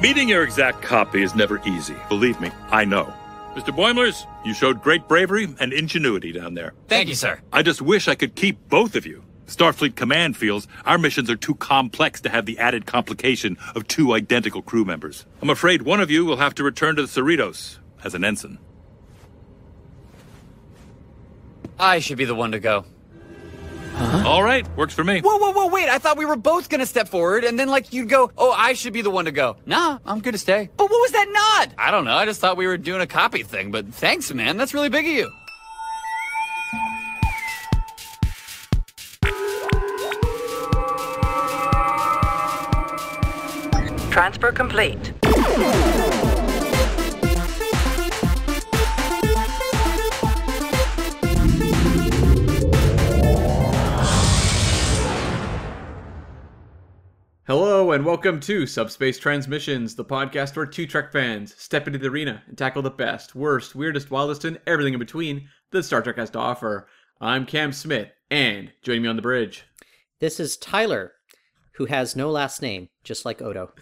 Meeting your exact copy is never easy. Believe me, I know. Mr. Boimlers, you showed great bravery and ingenuity down there. Thank you, sir. I just wish I could keep both of you. Starfleet Command feels our missions are too complex to have the added complication of two identical crew members. I'm afraid one of you will have to return to the Cerritos as an ensign. I should be the one to go. Huh? All right, works for me. Whoa, wait. I thought we were both going to step forward, and then, like, you'd go, oh, I should be the one to go. Nah, I'm good to stay. Oh, what was that nod? I don't know. I just thought we were doing a copy thing, but thanks, man. That's really big of you. Transfer complete. Hello and welcome to Subspace Transmissions, the podcast where two Trek fans step into the arena and tackle the best, worst, weirdest, wildest, and everything in between that Star Trek has to offer. I'm Cam Smith, and joining me on the bridge, this is Tyler, who has no last name, just like Odo.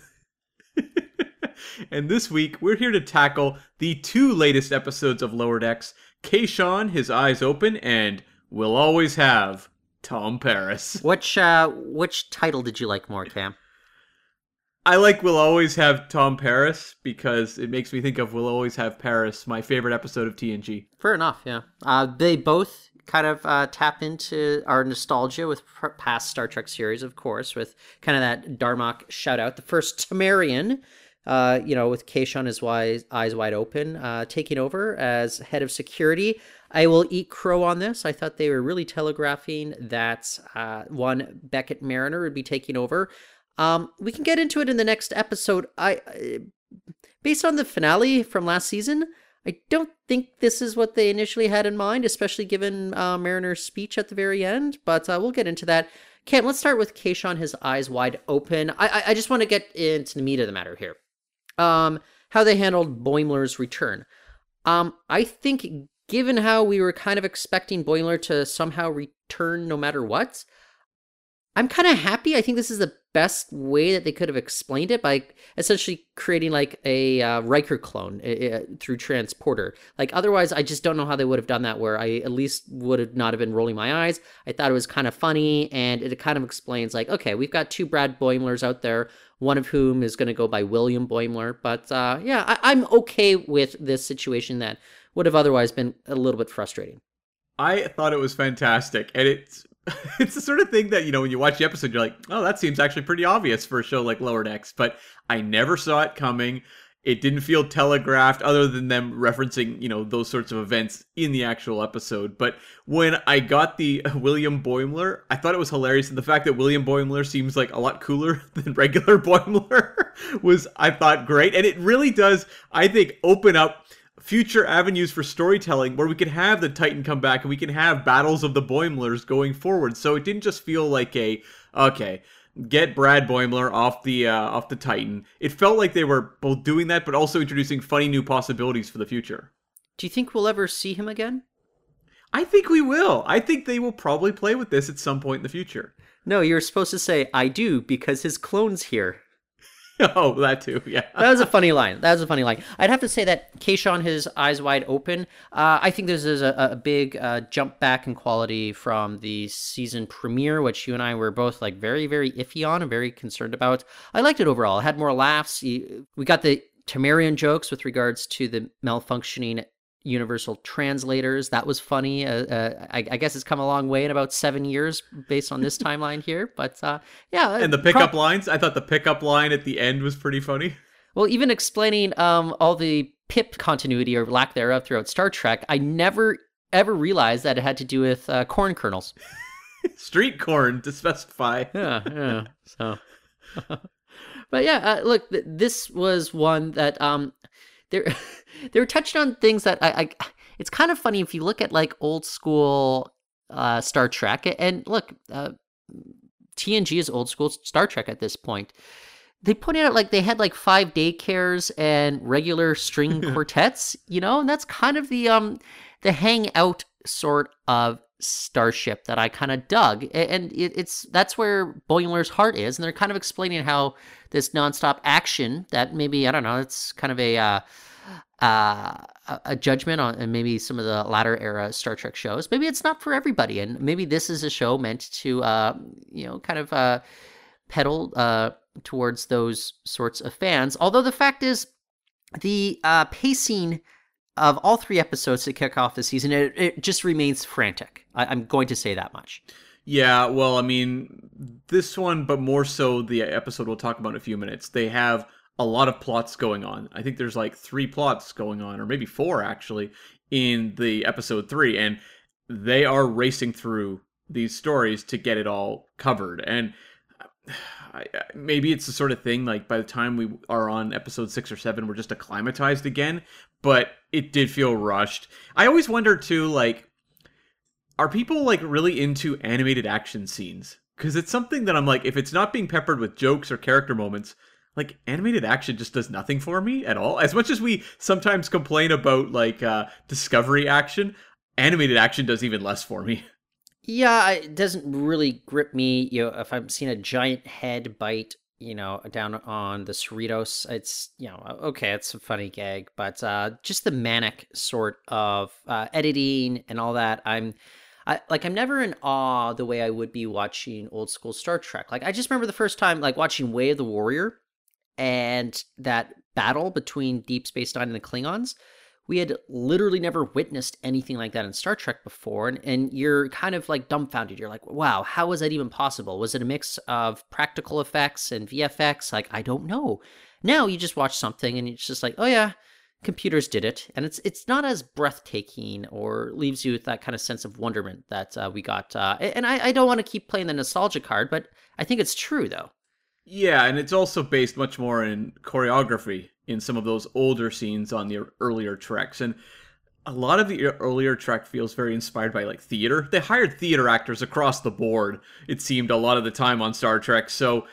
And this week, we're here to tackle the two latest episodes of Lower Decks, Kayshon, His Eyes Open, and We'll Always Have... Tom Paris. Which title did you like more, Cam? I like We'll Always Have Tom Paris because it makes me think of We'll Always Have Paris, my favorite episode of TNG. Fair enough, yeah. They both kind of tap into our nostalgia with past Star Trek series, of course, with kind of that Darmok shout-out. The first Tamarian, with Kayshon, his eyes wide open, taking over as head of security. I will eat crow on this. I thought they were really telegraphing that one Beckett Mariner would be taking over. We can get into it in the next episode. Based on the finale from last season, I don't think this is what they initially had in mind, especially given Mariner's speech at the very end, but we'll get into that. Cam, let's start with Kayshon, His Eyes Wide Open. I just want to get into the meat of the matter here. How they handled Boimler's return. I think... Given how we were kind of expecting Boimler to somehow return no matter what, I'm kind of happy. I think this is the best way that they could have explained it by essentially creating like a Riker clone through Transporter. Like otherwise, I just don't know how they would have done that where I at least would have not have been rolling my eyes. I thought it was kind of funny and it kind of explains like, okay, we've got two Brad Boimlers out there, one of whom is going to go by William Boimler. But I'm okay with this situation that would have otherwise been a little bit frustrating. I thought it was fantastic. And it's the sort of thing that, you know, when you watch the episode, you're like, oh, that seems actually pretty obvious for a show like Lower Decks. But I never saw it coming. It didn't feel telegraphed other than them referencing, you know, those sorts of events in the actual episode. But when I got the William Boimler, I thought it was hilarious. And the fact that William Boimler seems like a lot cooler than regular Boimler was, I thought, great. And it really does, I think, open up future avenues for storytelling where we can have the Titan come back and we can have battles of the Boimlers going forward. So it didn't just feel like get Brad Boimler off the Titan. It felt like they were both doing that, but also introducing funny new possibilities for the future. Do you think we'll ever see him again? I think we will. I think they will probably play with this at some point in the future. No, you're supposed to say, I do, because his clone's here. Oh, that too, yeah. That was a funny line. I'd have to say that Kayshon, His Eyes Wide Open, I think this is a big jump back in quality from the season premiere, which you and I were both like very, very iffy on and very concerned about. I liked it overall. It had more laughs. We got the Tamarian jokes with regards to the malfunctioning universal translators. That was funny. I guess it's come a long way in about 7 years based on this timeline here, but yeah. And the pickup lines. I thought the pickup line at the end was pretty funny. Well, even explaining all the pip continuity or lack thereof throughout Star Trek, I never ever realized that it had to do with corn kernels. Street corn, to specify. Yeah, so. But yeah, look, this was one that they were touching on things that I it's kind of funny if you look at like old school Star Trek, and look, TNG is old school Star Trek at this point. They pointed out like they had like 5 daycares and regular string quartets, you know, and that's kind of the hang out sort of starship that I kind of dug, and that's where Boimler's heart is, and they're kind of explaining how this nonstop action that maybe, I don't know, it's kind of a judgment on, and maybe some of the latter era Star Trek shows, maybe it's not for everybody, and maybe this is a show meant to pedal towards those sorts of fans. Although the fact is, the pacing of all three episodes to kick off the season, it just remains frantic. I'm going to say that much. Yeah, well, I mean, this one, but more so the episode we'll talk about in a few minutes, they have a lot of plots going on. I think there's like 3 plots going on, or maybe 4 actually, in the episode 3, and they are racing through these stories to get it all covered. And maybe it's the sort of thing, like, by the time we are on episode 6 or 7, we're just acclimatized again, but it did feel rushed. I always wonder, too, like, are people, like, really into animated action scenes? Because it's something that I'm like, if it's not being peppered with jokes or character moments, like, animated action just does nothing for me at all. As much as we sometimes complain about, like, Discovery action, animated action does even less for me. Yeah, it doesn't really grip me. You know, if I'm seeing a giant head bite, you know, down on the Cerritos, it's, you know, okay, it's a funny gag, but just the manic sort of editing and all that, I'm never in awe the way I would be watching old school Star Trek. Like, I just remember the first time, like, watching Way of the Warrior and that battle between Deep Space Nine and the Klingons. We had literally never witnessed anything like that in Star Trek before, and you're kind of like dumbfounded. You're like, wow, how is that even possible? Was it a mix of practical effects and VFX? Like, I don't know. Now you just watch something and it's just like, oh yeah, computers did it. And it's not as breathtaking or leaves you with that kind of sense of wonderment that we got. And I don't want to keep playing the nostalgia card, but I think it's true, though. Yeah, and it's also based much more in choreography in some of those older scenes on the earlier Treks. And a lot of the earlier Trek feels very inspired by, like, theater. They hired theater actors across the board, it seemed, a lot of the time on Star Trek. So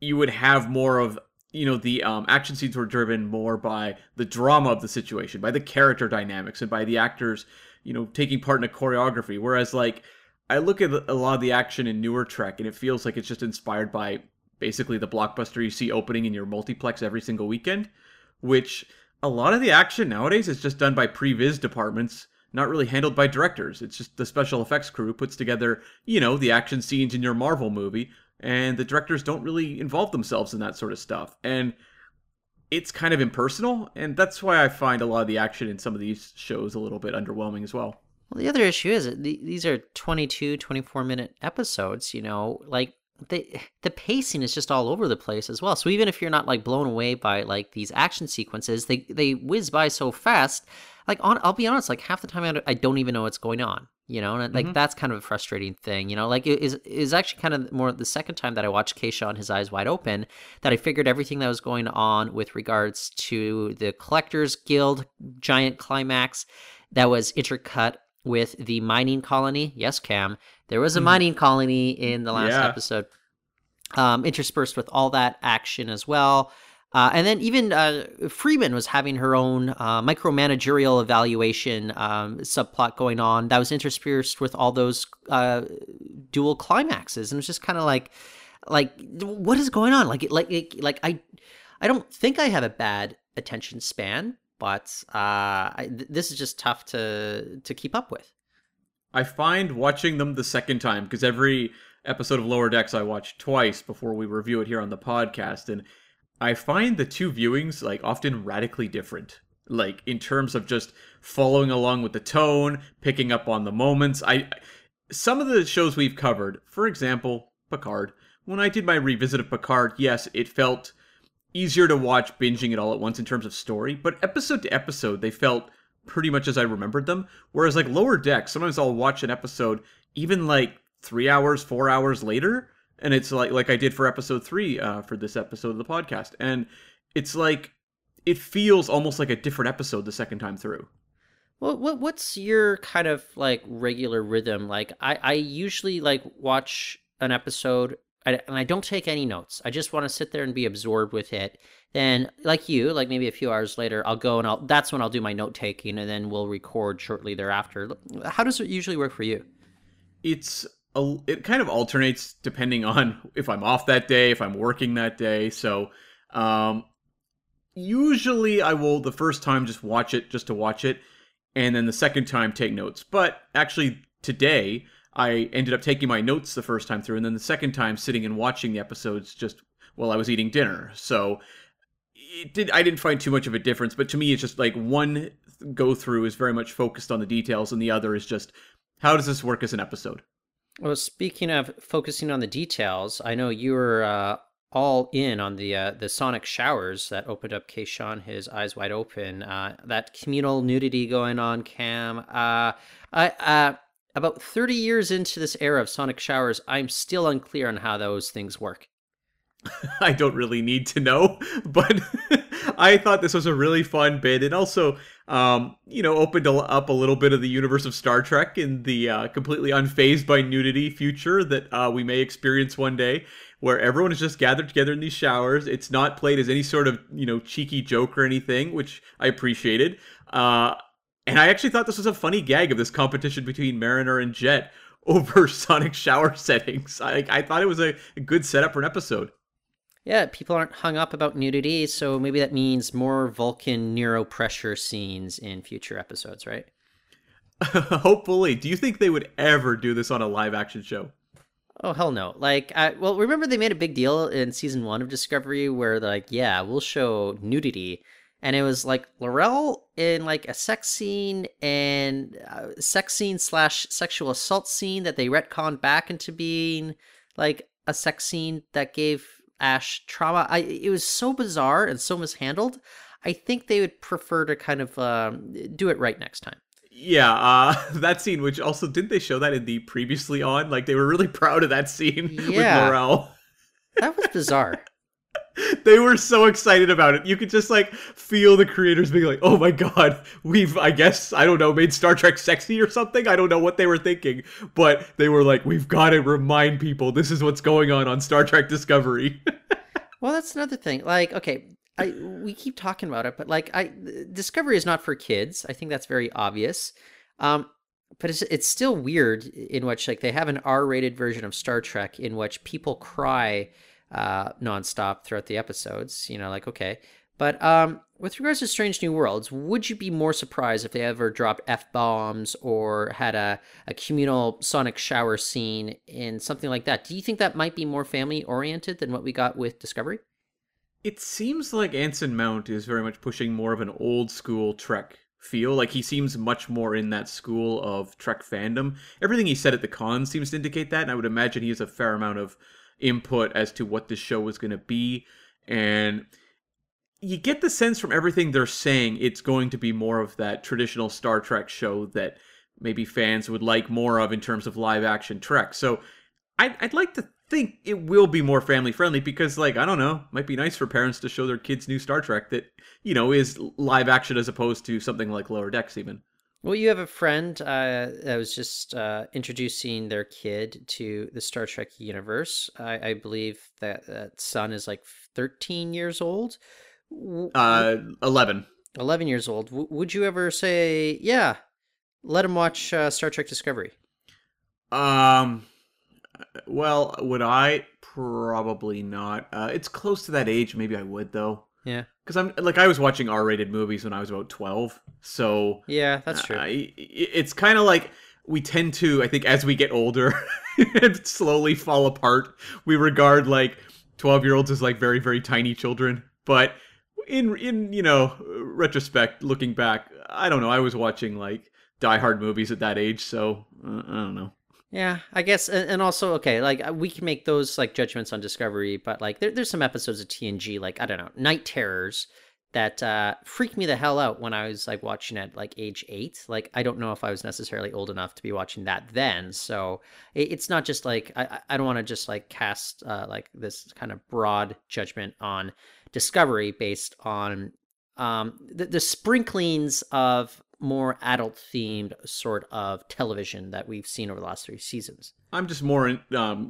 you would have more of, you know, the action scenes were driven more by the drama of the situation, by the character dynamics, and by the actors, you know, taking part in a choreography. Whereas, like, I look at a lot of the action in newer Trek, and it feels like it's just inspired by basically the blockbuster you see opening in your multiplex every single weekend, which a lot of the action nowadays is just done by pre-viz departments, not really handled by directors. It's just the special effects crew puts together, you know, the action scenes in your Marvel movie, and the directors don't really involve themselves in that sort of stuff. And it's kind of impersonal, and that's why I find a lot of the action in some of these shows a little bit underwhelming as well. Well, the other issue is these are 22, 24-minute episodes, you know, like, the pacing is just all over the place as well. So even if you're not, like, blown away by, like, these action sequences, they whiz by so fast. Like, I'll be honest, like, half the time I don't even know what's going on, you know? And, like, that's kind of a frustrating thing, you know? Like, it is actually kind of more the second time that I watched Kayshon, His Eyes Wide Open, that I figured everything that was going on with regards to the Collector's Guild giant climax that was intercut with the mining colony. Yes, Cam, there was a mining colony in the last episode, interspersed with all that action as well. And then even Freeman was having her own micromanagerial evaluation subplot going on that was interspersed with all those dual climaxes. And it's just kind of like, what is going on? Like I don't think I have a bad attention span, but this is just tough to keep up with. I find watching them the second time, because every episode of Lower Decks I watch twice before we review it here on the podcast, and I find the 2 viewings, like, often radically different, like, in terms of just following along with the tone, picking up on the moments. Some of the shows we've covered, for example, Picard. When I did my revisit of Picard, yes, it felt easier to watch binging it all at once in terms of story, but episode to episode, they felt pretty much as I remembered them. Whereas, like, Lower Decks, sometimes I'll watch an episode even, like, 3 hours, 4 hours later, and it's like I did for episode 3 for this episode of the podcast, and it's like, it feels almost like a different episode the second time through. Well, what's your kind of, like, regular rhythm? Like, I usually, like, watch an episode, and I don't take any notes. I just want to sit there and be absorbed with it. Then, like you, like, maybe a few hours later, I'll go and that's when I'll do my note taking, and then we'll record shortly thereafter. How does it usually work for you? it kind of alternates depending on if I'm off that day, if I'm working that day. So usually I will the first time just watch it just to watch it, and then the second time take notes. But actually today I ended up taking my notes the first time through, and then the second time sitting and watching the episodes just while I was eating dinner. So I didn't find too much of a difference, but to me it's just like one go through is very much focused on the details, and the other is just how does this work as an episode. Well, speaking of focusing on the details, I know you were all in on the Sonic showers that opened up Kayshon, his eyes wide open. That communal nudity going on, Cam. About 30 years into this era of Sonic showers, I'm still unclear on how those things work. I don't really need to know, but I thought this was a really fun bit. It also, opened up a little bit of the universe of Star Trek in the completely unfazed by nudity future that we may experience one day, where everyone is just gathered together in these showers. It's not played as any sort of, cheeky joke or anything, which I appreciated. And I actually thought this was a funny gag of this competition between Mariner and Jet over Sonic shower settings. I thought it was a good setup for an episode. Yeah, people aren't hung up about nudity, so maybe that means more Vulcan neuropressure scenes in future episodes, right? Hopefully. Do you think they would ever do this on a live-action show? Oh, hell no. Remember they made a big deal in Season 1 of Discovery where they're like, yeah, we'll show nudity. And it was like Laurel in like a sex scene and sex scene/sexual assault scene that they retconned back into being like a sex scene that gave Ash trauma. It was so bizarre and so mishandled. I think they would prefer to kind of do it right next time. Yeah, that scene, which also, didn't they show that in the previously on? Like, they were really proud of that scene with Laurel. That was bizarre. They were so excited about it. You could just, feel the creators being like, oh my god, we've, made Star Trek sexy or something? I don't know what they were thinking. But they were like, we've got to remind people this is what's going on Star Trek Discovery. Well, that's another thing. We keep talking about it, but, Discovery is not for kids. I think that's very obvious. But it's still weird in which, they have an R-rated version of Star Trek in which people cry nonstop throughout the episodes, okay. But with regards to Strange New Worlds, would you be more surprised if they ever dropped F-bombs or had a communal Sonic shower scene and something like that? Do you think that might be more family-oriented than what we got with Discovery? It seems like Anson Mount is very much pushing more of an old-school Trek feel. He seems much more in that school of Trek fandom. Everything he said at the con seems to indicate that, and I would imagine he has a fair amount of input as to what this show was going to be, and you get the sense from everything they're saying it's going to be more of that traditional Star Trek show that maybe fans would like more of in terms of live action Trek. So I'd like to think it will be more family friendly because I don't know, might be nice for parents to show their kids new Star Trek that is live action as opposed to something like Lower Decks even. Well, you have a friend that was just introducing their kid to the Star Trek universe. I believe that son is 13 years old. 11. 11 years old. Would you ever say, yeah, let him watch Star Trek Discovery? Well, would I? Probably not. It's close to that age. Maybe I would, though. Yeah. Because I'm I was watching R-rated movies when I was about 12, so yeah, that's true. It's kind of we tend to, I think, as we get older, and slowly fall apart. We regard 12-year-olds as very, very tiny children. But in retrospect, looking back, I don't know. I was watching Die Hard movies at that age, so I don't know. Yeah, I guess, and also, okay, we can make those, judgments on Discovery, but, there's some episodes of TNG, I don't know, Night Terrors that freaked me the hell out when I was, watching at, age 8. I don't know if I was necessarily old enough to be watching that then, so it's not just, I don't want to just, cast, this kind of broad judgment on Discovery based on the sprinklings of more adult-themed sort of television that we've seen over the last three seasons. I'm just more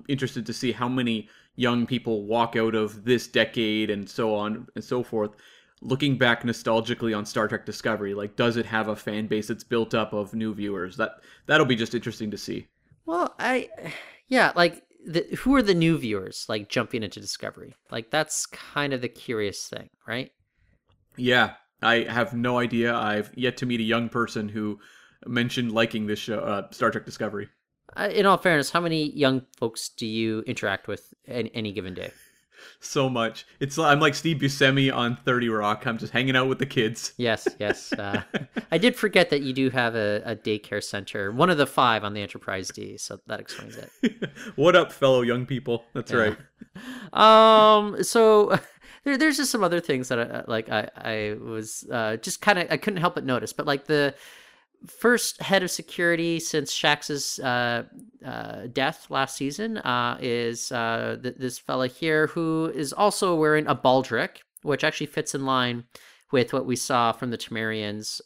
interested to see how many young people walk out of this decade and so on and so forth, looking back nostalgically on Star Trek Discovery. Does it have a fan base that's built up of new viewers? That'll be just interesting to see. Well, who are the new viewers, like, jumping into Discovery? Like, that's kind of the curious thing, right? Yeah, I have no idea. I've yet to meet a young person who mentioned liking this show, Star Trek Discovery. In all fairness, how many young folks do you interact with in any given day? So much. I'm like Steve Buscemi on 30 Rock. I'm just hanging out with the kids. Yes. I did forget that you do have a daycare center, one of the 5 on the Enterprise D, so that explains it. What up, fellow young people? That's right. So there's just some other things that I couldn't help but notice, but like the first head of security since Shaxs' death last season is this fella here who is also wearing a Baldric, which actually fits in line with what we saw from the Tamarians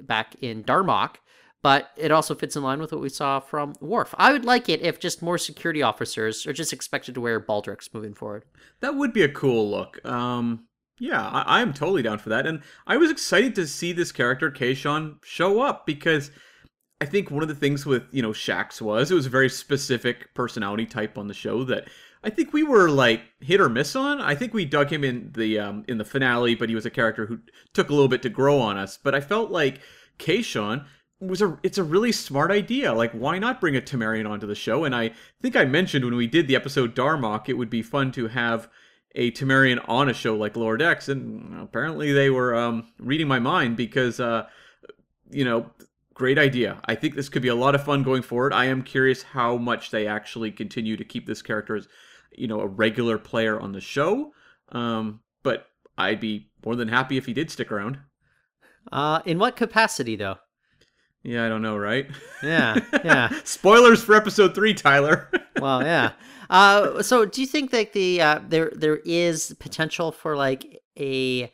back in Darmok, but it also fits in line with what we saw from Worf. I would like it if just more security officers are just expected to wear Baldrics moving forward. That would be a cool look. Yeah, I'm totally down for that. And I was excited to see this character, Kayshon, show up because I think one of the things with, Shaxs was a very specific personality type on the show that I think we were, hit or miss on. I think we dug him in the finale, but he was a character who took a little bit to grow on us. But I felt like Kayshon it's a really smart idea. Why not bring a Tamarian onto the show? And I think I mentioned when we did the episode Darmok, it would be fun to have a Tamarian on a show like Lower Decks, and apparently they were reading my mind because, great idea. I think this could be a lot of fun going forward. I am curious how much they actually continue to keep this character as, a regular player on the show, but I'd be more than happy if he did stick around. In what capacity, though? Yeah, I don't know, right? Yeah. Spoilers for episode 3, Tyler. Well, yeah. So do you think that the there is potential for a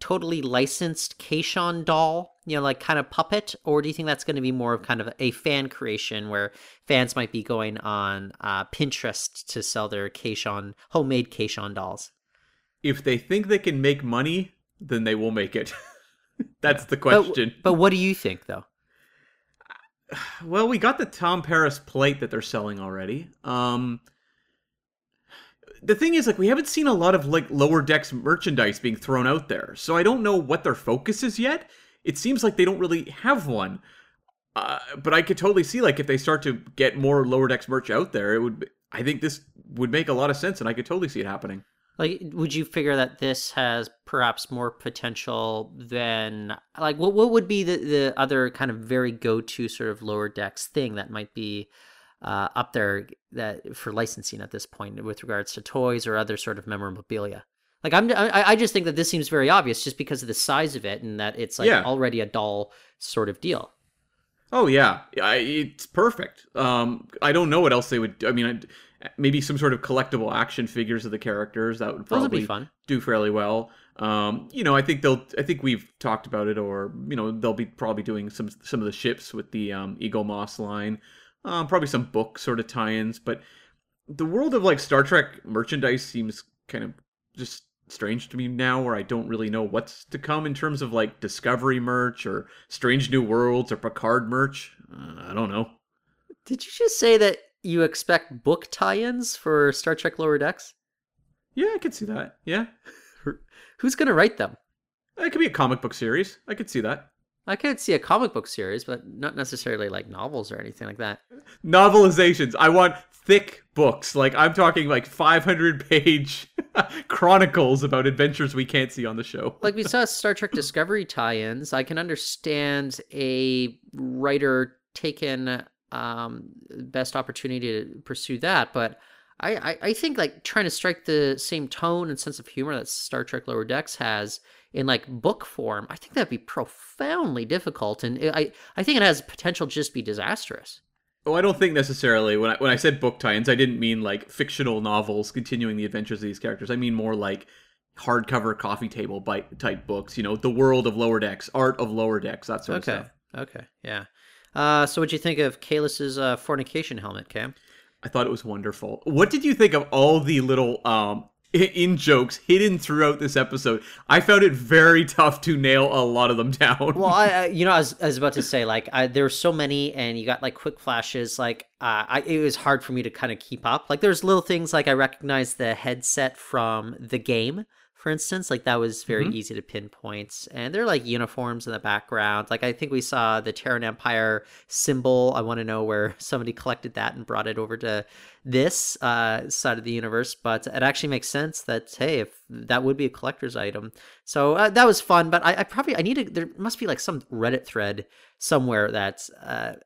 totally licensed Kayshon doll, kind of puppet, or do you think that's going to be more of kind of a fan creation where fans might be going on Pinterest to sell their Kayshon, homemade Kayshon dolls? If they think they can make money, then they will make it. That's the question. But what do you think, though? Well, we got the Tom Paris plate that they're selling already. The thing is, we haven't seen a lot of, Lower Decks merchandise being thrown out there, so I don't know what their focus is yet. It seems like they don't really have one. But I could totally see, if they start to get more Lower Decks merch out there, I think this would make a lot of sense, and I could totally see it happening. Would you figure that this has perhaps more potential than what would be the other kind of very go-to sort of Lower Decks thing that might be up there that for licensing at this point with regards to toys or other sort of memorabilia? I just think that this seems very obvious just because of the size of it and that it's already a doll sort of deal. Oh yeah, it's perfect. I don't know what else they would do. I mean, maybe some sort of collectible action figures of the characters that would probably do fairly well. I think we've talked about it, or they'll be probably doing some of the ships with the Eagle Moss line, probably some book sort of tie-ins. But the world of Star Trek merchandise seems kind of just strange to me now, where I don't really know what's to come in terms of Discovery merch or Strange New Worlds or Picard merch. I don't know. Did you just say that you expect book tie-ins for Star Trek Lower Decks? Yeah, I could see that. Yeah. Who's going to write them? It could be a comic book series. I could see that. I could see a comic book series, but not necessarily novels or anything like that. Novelizations. I want thick books. I'm talking 500-page chronicles about adventures we can't see on the show. We saw Star Trek Discovery tie-ins. I can understand a writer taking best opportunity to pursue that, but I think trying to strike the same tone and sense of humor that Star Trek Lower Decks has in book form, I think that'd be profoundly difficult, and I think it has potential to just be disastrous. Oh, I don't think necessarily. When I said book tie-ins, I didn't mean fictional novels continuing the adventures of these characters. I mean more hardcover coffee table type books. The world of Lower Decks, art of Lower Decks, that sort of stuff. Okay, yeah. So what'd you think of Kaelis's fornication helmet, Cam? I thought it was wonderful. What did you think of all the little in jokes hidden throughout this episode. I found it very tough to nail a lot of them down. Well, I was about to say, like, there were so many, and you got like quick flashes. Like, it was hard for me to kind of keep up. Like, there's little things, like I recognized the headset from the game, for instance. Like, that was very easy to pinpoint. And there are like uniforms in the background. Like, I think we saw the Terran Empire symbol. I want to know where somebody collected that and brought it over to this side of the universe. But it actually makes sense that, hey, if that would be a collector's item. So that was fun. But I need to, there must be like some Reddit thread somewhere that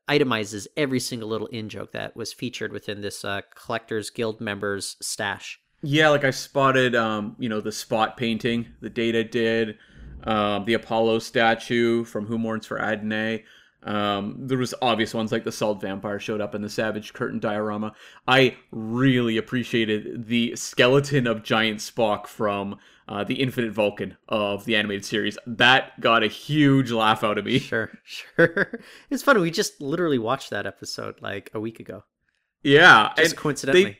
itemizes every single little in-joke that was featured within this Collector's Guild members stash. Yeah, like I spotted, the spot painting that Data did, the Apollo statue from Who Mourns for Adonai. There was obvious ones like the Salt Vampire showed up in the Savage Curtain diorama. I really appreciated the skeleton of Giant Spock from the Infinite Vulcan of the animated series. That got a huge laugh out of me. Sure. It's funny. We just literally watched that episode like a week ago. Yeah, just and coincidentally,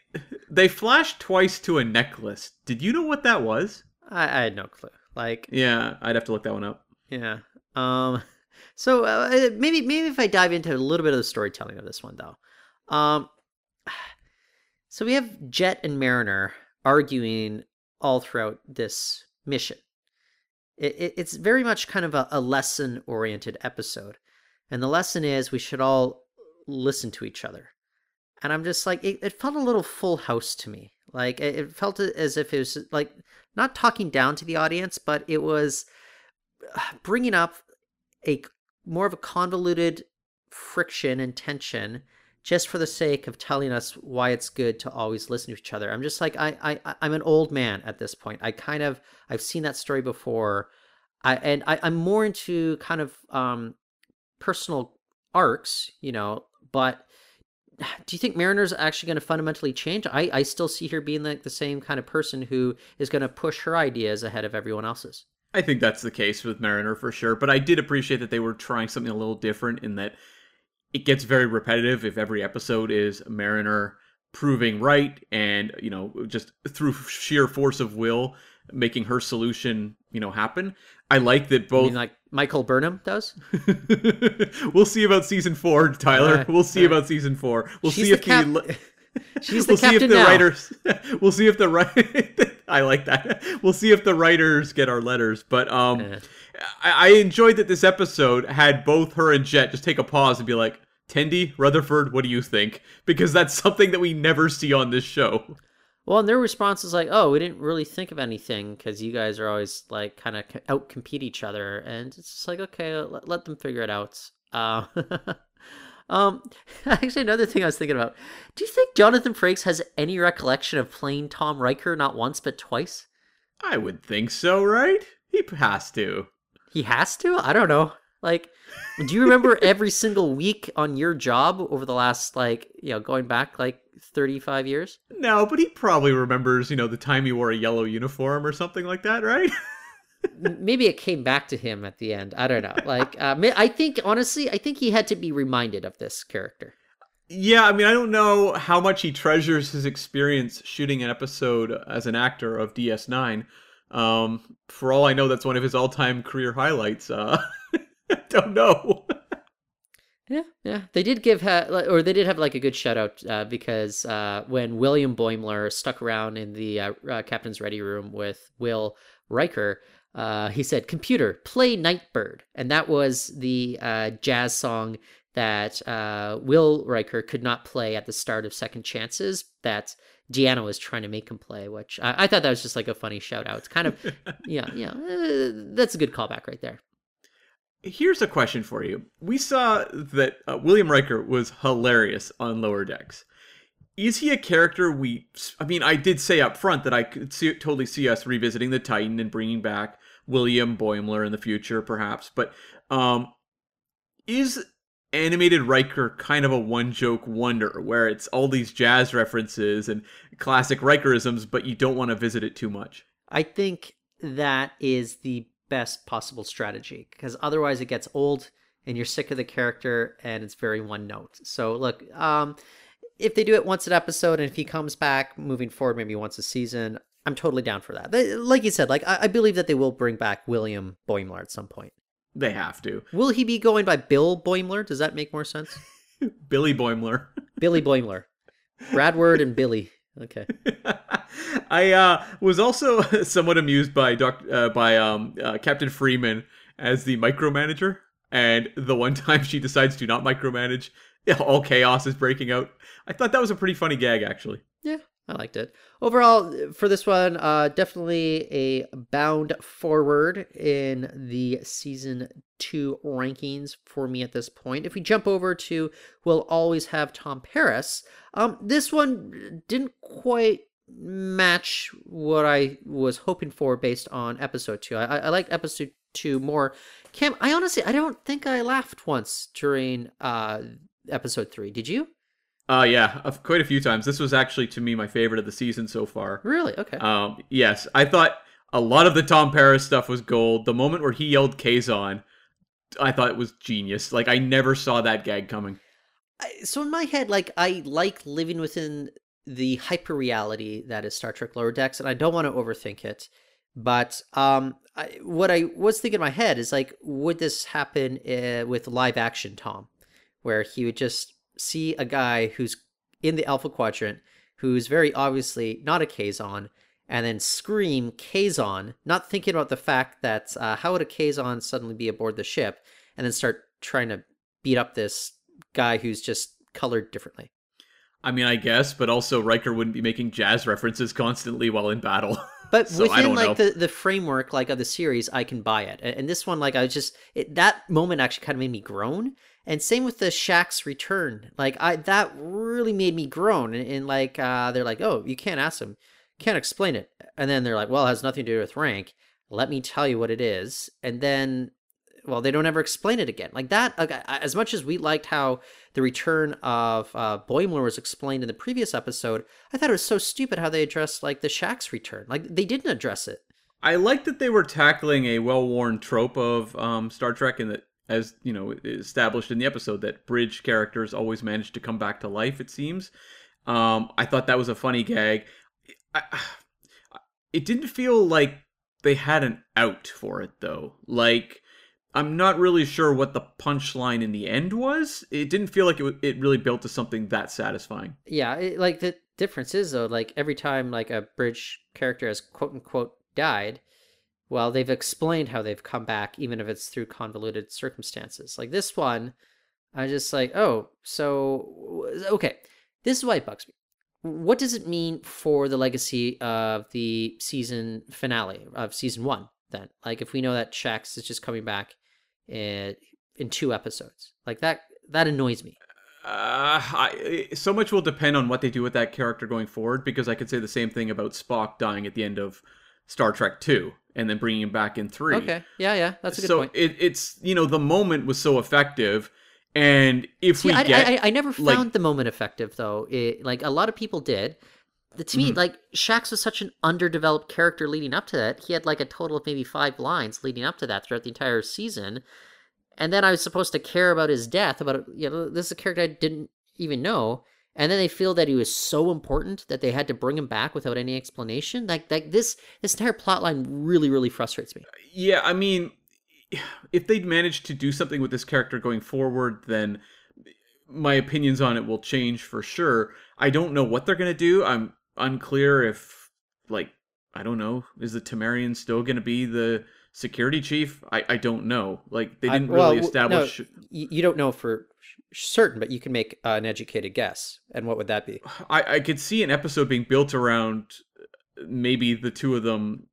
they flashed twice to a necklace. Did you know what that was? I had no clue. Like, yeah, I'd have to look that one up. Yeah. So maybe if I dive into a little bit of the storytelling of this one though. So we have Jet and Mariner arguing all throughout this mission. It's very much kind of a lesson-oriented episode, and the lesson is we should all listen to each other. And I'm just like, it felt a little Full House to me. Like, it felt as if it was like not talking down to the audience, but it was bringing up a more of a convoluted friction and tension just for the sake of telling us why it's good to always listen to each other. I'm just like, I'm an old man at this point. I've seen that story before. I'm more into kind of personal arcs, but do you think Mariner's actually going to fundamentally change? I still see her being like the same kind of person who is going to push her ideas ahead of everyone else's. I think that's the case with Mariner for sure, but I did appreciate that they were trying something a little different in that it gets very repetitive if every episode is Mariner proving right and, just through sheer force of will, making her solution, happen. I like that both... You mean like Michael Burnham does? We'll see about season 4, Tyler. We'll see about season 4. We'll see if the... She's the captain now. We'll see if the writers... I like that. We'll see if the writers get our letters. But I enjoyed that this episode had both her and Jet just take a pause and be like, Tendi, Rutherford, what do you think? Because that's something that we never see on this show. Well, and their response is like, oh, we didn't really think of anything because you guys are always like kind of out-compete each other. And it's just like, okay, let them figure it out. Actually, another thing I was thinking about, do you think Jonathan Frakes has any recollection of playing Tom Riker not once but twice? I would think so, right? He has to. He has to? I don't know. Like, do you remember every single week on your job over the last, going back, 35 years? No, but he probably remembers, the time he wore a yellow uniform or something like that, right? Maybe it came back to him at the end. I don't know. I think he had to be reminded of this character. Yeah, I mean, I don't know how much he treasures his experience shooting an episode as an actor of DS9. For all I know, that's one of his all-time career highlights, I don't know. Yeah. They did have like a good shout out because when William Boimler stuck around in the captain's ready room with Will Riker, he said, "Computer, play Nightbird," and that was the jazz song that Will Riker could not play at the start of Second Chances that T'Ana was trying to make him play, which I thought that was just like a funny shout out. It's kind of that's a good callback right there. Here's a question for you. We saw that William Riker was hilarious on Lower Decks. Is he a character I did say up front that I could totally see us revisiting the Titan and bringing back William Boimler in the future, perhaps. But is animated Riker kind of a one-joke wonder where it's all these jazz references and classic Rikerisms, but you don't want to visit it too much? I think that is the best possible strategy, because otherwise it gets old and you're sick of the character and it's very one note. So look, if they do it once an episode and if he comes back moving forward maybe once a season, I'm totally down for that. They, like you said, like I believe that they will bring back William Boimler at some point. They have to. Will he be going by Bill Boimler? Does that make more sense? Billy Boimler. Billy Boimler. Bradward and Billy. Okay. I was also somewhat amused by Captain Freeman as the micromanager, and the one time she decides to not micromanage, all chaos is breaking out. I thought that was a pretty funny gag, actually. Yeah, I liked it. Overall, for this one, definitely a bound forward in the season 2 rankings for me at this point. If we jump over to We'll Always Have Tom Paris, this one didn't quite match what I was hoping for based on episode 2. I liked episode 2 more. Cam, I honestly, I don't think I laughed once during episode 3. Did you? Yeah, quite a few times. This was actually, to me, my favorite of the season so far. Really? Okay. Yes, I thought a lot of the Tom Paris stuff was gold. The moment where he yelled Kayshon, I thought it was genius. Like, I never saw that gag coming. So in my head, like, I like living within the hyper-reality that is Star Trek Lower Decks, and I don't want to overthink it. But what I was thinking in my head is, like, would this happen with live-action Tom, where he would just see a guy who's in the Alpha Quadrant, who's very obviously not a Kayshon, and then scream Kayshon, not thinking about the fact that how would a Kayshon suddenly be aboard the ship, and then start trying to beat up this guy who's just colored differently. I mean, I guess, but also Riker wouldn't be making jazz references constantly while in battle. But so within like the framework like of the series, I can buy it. And this one, like I was just that moment actually kind of made me groan. And same with the Shaxs return. Like, that really made me groan. And like, they're like, oh, you can't ask him. Can't explain it. And then they're like, well, it has nothing to do with rank. Let me tell you what it is. And then, well, they don't ever explain it again. Like that, like, as much as we liked how the return of Boimler was explained in the previous episode, I thought it was so stupid how they addressed, like, the Shaxs return. Like, they didn't address it. I like that they were tackling a well-worn trope of Star Trek and that, as you know, established in the episode, that bridge characters always manage to come back to life, it seems. I thought that was a funny gag. It didn't feel like they had an out for it, though. Like, I'm not really sure what the punchline in the end was. It didn't feel like it really built to something that satisfying. Yeah, like, the difference is, though, like, every time, like, a bridge character has quote-unquote died, well, they've explained how they've come back, even if it's through convoluted circumstances. Like this one, I just like, oh, so, okay. This is why it bugs me. What does it mean for the legacy of the season finale of season 1 then? Like if we know that Shaxs is just coming back in 2 episodes, like that annoys me. So much will depend on what they do with that character going forward, because I could say the same thing about Spock dying at the end of Star Trek 2 and then bringing him back in 3. Okay. Yeah. That's a good point. So it's, you know, the moment was so effective. And if see, I never found like the moment effective though. Like a lot of people did. To me, like Shaxs was such an underdeveloped character leading up to that. He had like a total of maybe 5 lines leading up to that throughout the entire season. And then I was supposed to care about his death, about, you know, this is a character I didn't even know. And then they feel that he was so important that they had to bring him back without any explanation. Like this entire plotline really, really frustrates me. Yeah, I mean, if they'd managed to do something with this character going forward, then my opinions on it will change for sure. I don't know what they're going to do. I'm unclear if, like, I don't know, is the Tamarian still going to be the security chief? I don't know. Like, they didn't really establish. No, you don't know for certain, but you can make an educated guess. And what would that be? I could see an episode being built around maybe the two of them,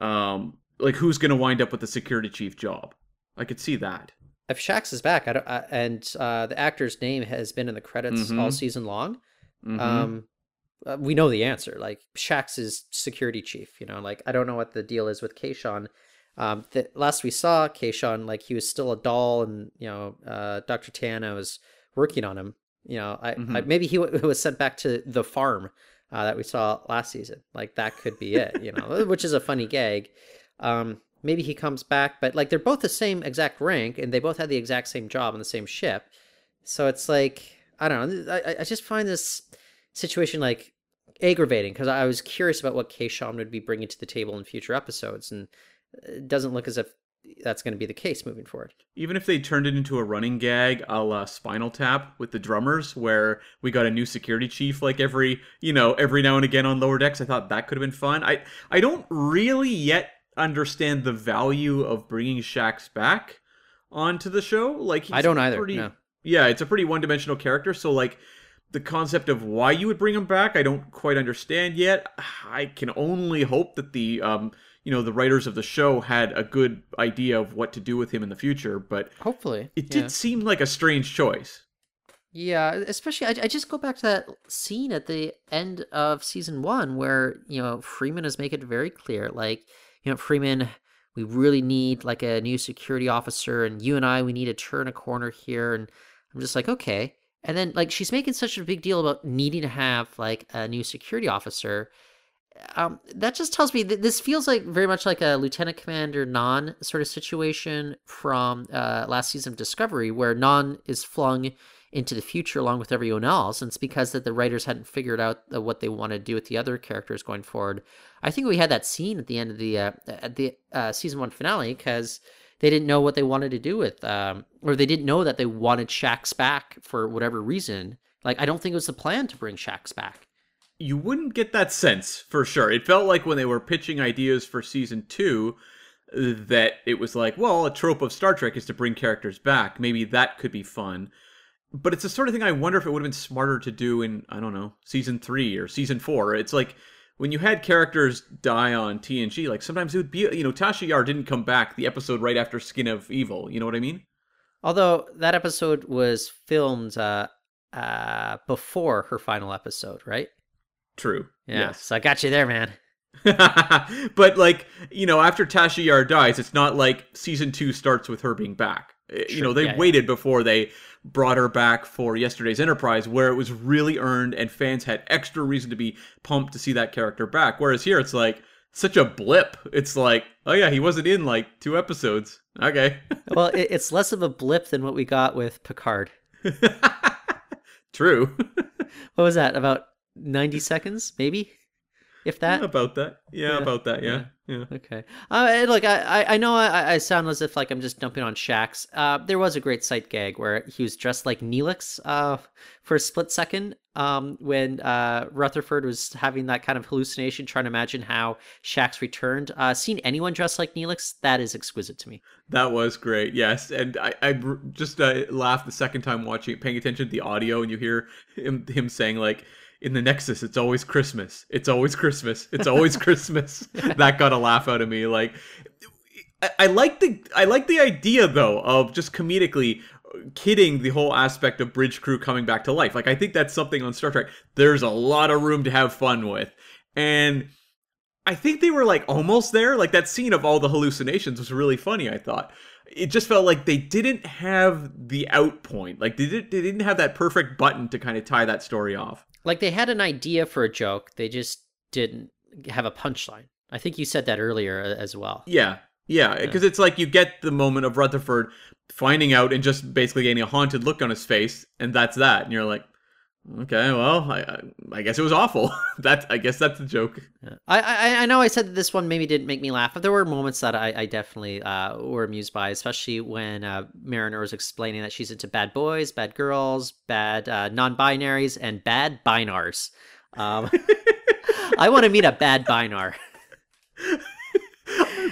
like who's going to wind up with the security chief job. I could see that. If Shaxs is back, the actor's name has been in the credits all season long, we know the answer. Like Shaxs is security chief, you know, like I don't know what the deal is with Kayshon. Last we saw Kayshon, like he was still a doll, and you know, Dr. T'Ana was working on him. You know, maybe he was sent back to the farm that we saw last season. Like that could be it, you know, which is a funny gag. Maybe he comes back, but like they're both the same exact rank, and they both had the exact same job on the same ship. So it's like I don't know. I just find this situation like aggravating because I was curious about what Kayshon would be bringing to the table in future episodes, and it doesn't look as if that's going to be the case moving forward. Even if they turned it into a running gag a la Spinal Tap with the drummers, where we got a new security chief like every now and again on Lower Decks, I thought that could have been fun. I don't really yet understand the value of bringing Shaxs back onto the show. Like, he's I don't either. Pretty, no. Yeah, it's a pretty one-dimensional character, so like the concept of why you would bring him back, I don't quite understand yet. I can only hope that the the writers of the show had a good idea of what to do with him in the future, but hopefully it did seem like a strange choice. Yeah, especially I just go back to that scene at the end of season 1 where, Freeman is making it very clear, like, Freeman, we really need like a new security officer, and you and I, we need to turn a corner here. And I'm just like, okay. And then like she's making such a big deal about needing to have like a new security officer. That just tells me that this feels like very much like a Lieutenant Commander Nan sort of situation from last season of Discovery, where Nan is flung into the future along with everyone else, and it's because that the writers hadn't figured out what they want to do with the other characters going forward. I think we had that scene at the end of the season 1 finale because they didn't know what they wanted to do with, or they didn't know that they wanted Shaxs back for whatever reason. Like, I don't think it was the plan to bring Shaxs back. You wouldn't get that sense, for sure. It felt like when they were pitching ideas for Season 2, that it was like, well, a trope of Star Trek is to bring characters back. Maybe that could be fun. But it's the sort of thing I wonder if it would have been smarter to do in, I don't know, Season 3 or Season 4. It's like, when you had characters die on TNG, like, sometimes it would be, Tasha Yar didn't come back the episode right after Skin of Evil. You know what I mean? Although that episode was filmed before her final episode, right? True. Yeah, yes. So I got you there, man. But, like, after Tasha Yar dies, it's not like season 2 starts with her being back. True. They waited before they brought her back for yesterday's Enterprise, where it was really earned and fans had extra reason to be pumped to see that character back. Whereas here, it's like such a blip. It's like, oh yeah, he wasn't in like 2 episodes. Okay. Well, it's less of a blip than what we got with Picard. True. What was that, about 90 seconds, maybe? If that? Yeah, about that. Okay. Look, I know I sound as if like I'm just dumping on Shaxs. There was a great sight gag where he was dressed like Neelix for a split second when Rutherford was having that kind of hallucination, trying to imagine how Shaxs returned. Seen anyone dressed like Neelix? That is exquisite to me. That was great, yes. And I just laughed the second time watching it, paying attention to the audio, and you hear him saying like, in the Nexus, it's always Christmas. It's always Christmas. It's always Christmas. That got a laugh out of me. Like, I like the idea though of just comedically kidding the whole aspect of bridge crew coming back to life. Like, I think that's something on Star Trek there's a lot of room to have fun with, and I think they were like almost there. Like, that scene of all the hallucinations was really funny. I thought it just felt like they didn't have the out point. Like, they didn't have that perfect button to kind of tie that story off. Like, they had an idea for a joke, they just didn't have a punchline. I think you said that earlier as well. Yeah, because it's like you get the moment of Rutherford finding out and just basically getting a haunted look on his face, and that's that. And you're like, okay, well, I guess it was awful. I guess that's the joke. Yeah. I know I said that this one maybe didn't make me laugh, but there were moments that I definitely were amused by, especially when Mariner was explaining that she's into bad boys, bad girls, bad non-binaries, and bad binars. I want to meet a bad binar.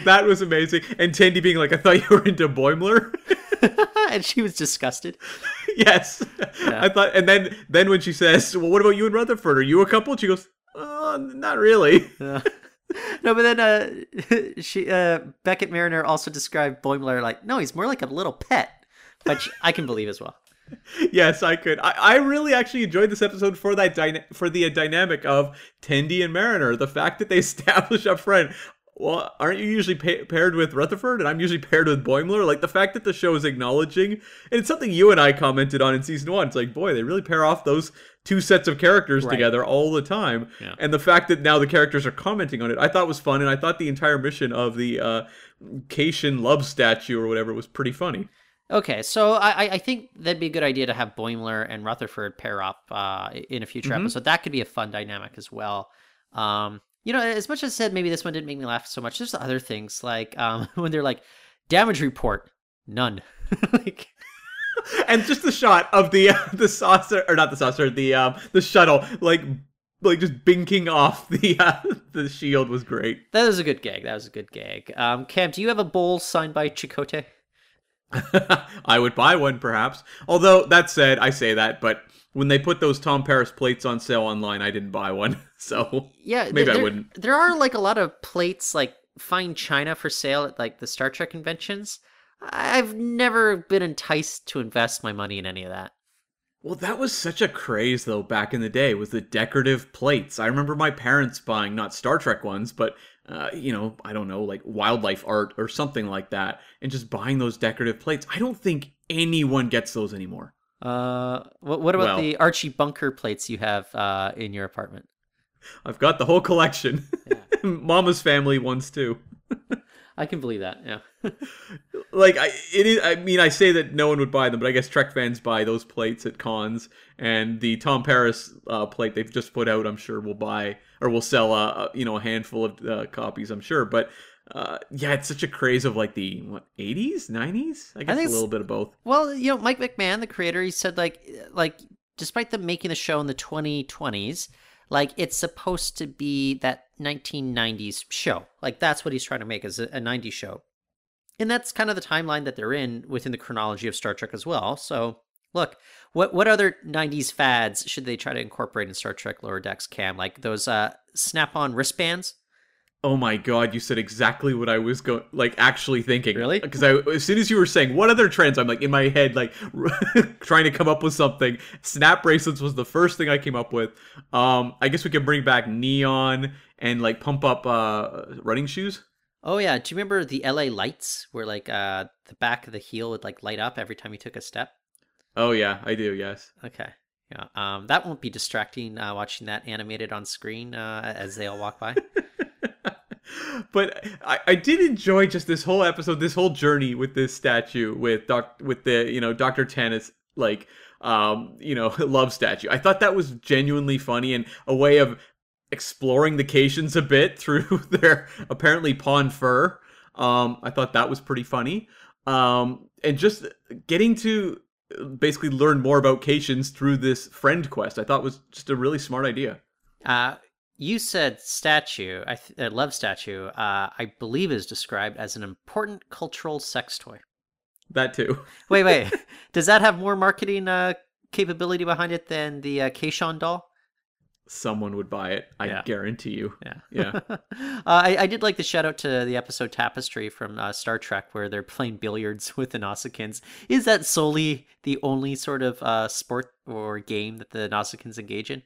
That was amazing. And Tendi being like, I thought you were into Boimler. And she was disgusted. Yes. Yeah. I thought, and then when she says, well, what about you and Rutherford? Are you a couple? And she goes, oh, not really. No, but then Beckett Mariner also described Boimler like, no, he's more like a little pet, which I can believe as well. Yes, I could. I really actually enjoyed this episode for that for the dynamic of Tendi and Mariner. The fact that they establish up front, well, aren't you usually paired with Rutherford? And I'm usually paired with Boimler. Like, the fact that the show is acknowledging, and it's something you and I commented on in season 1. It's like, boy, they really pair off those 2 sets of characters together all the time. Yeah. And the fact that now the characters are commenting on it, I thought was fun. And I thought the entire mission of the Kayshon love statue or whatever was pretty funny. Okay, so I think that'd be a good idea to have Boimler and Rutherford pair up in a future episode. That could be a fun dynamic as well. You know, as much as I said, maybe this one didn't make me laugh so much, there's other things, like when they're like, damage report, none. Like... And just the shot of the saucer, or not the saucer, the shuttle, like just binking off the shield was great. That was a good gag. Cam, do you have a bowl signed by Chakotay? I would buy one, perhaps. Although, that said, I say that, but when they put those Tom Paris plates on sale online, I didn't buy one, so yeah, maybe I wouldn't. There are, like, a lot of plates, like, fine china for sale at, like, the Star Trek conventions. I've never been enticed to invest my money in any of that. Well, that was such a craze, though, back in the day, was the decorative plates. I remember my parents buying, not Star Trek ones, but... you know, I don't know, like wildlife art or something like that, and just buying those decorative plates. I don't think anyone gets those anymore. What about the Archie Bunker plates you have in your apartment? I've got the whole collection. Yeah. Mama's family ones too. I can believe that. Yeah. Like I mean, I say that no one would buy them, but I guess Trek fans buy those plates at cons, and the Tom Paris plate they've just put out, I'm sure will buy or will sell, you know, a handful of copies, I'm sure. But yeah, it's such a craze of like the 80s, 90s. I guess a little bit of both. Well, you know, Mike McMahon, the creator, he said like despite them making the show in the 2020s. Like, it's supposed to be that 1990s show. Like, that's what he's trying to make, is a 90s show. And that's kind of the timeline that they're in within the chronology of Star Trek as well. So, look, what other 90s fads should they try to incorporate in Star Trek Lower Decks, Cam? Like, those snap-on wristbands? Oh my god, you said exactly what I was actually thinking. Really? Because as soon as you were saying, what other trends, I'm like, in my head, like, trying to come up with something. Snap bracelets was the first thing I came up with. I guess we could bring back neon and, like, pump up running shoes. Oh, yeah. Do you remember the LA lights where, like, the back of the heel would, like, light up every time you took a step? Oh, yeah. I do, yes. Okay. Yeah. That won't be distracting watching that animated on screen as they all walk by. But I did enjoy just this whole episode, this whole journey with this statue, with Dr. T'Ana's, like, you know, love statue. I thought that was genuinely funny and a way of exploring the Kayshons a bit through their apparently pawn fur. I thought that was pretty funny. And just getting to basically learn more about Kayshons through this friend quest, I thought was just a really smart idea. You said statue, love statue, I believe is described as an important cultural sex toy. That too. Wait. Does that have more marketing capability behind it than the Kayshon doll? Someone would buy it. I guarantee you. Yeah. I did like the shout out to the episode Tapestry from Star Trek where they're playing billiards with the Nausikins. Is that solely the only sort of sport or game that the Nausikins engage in?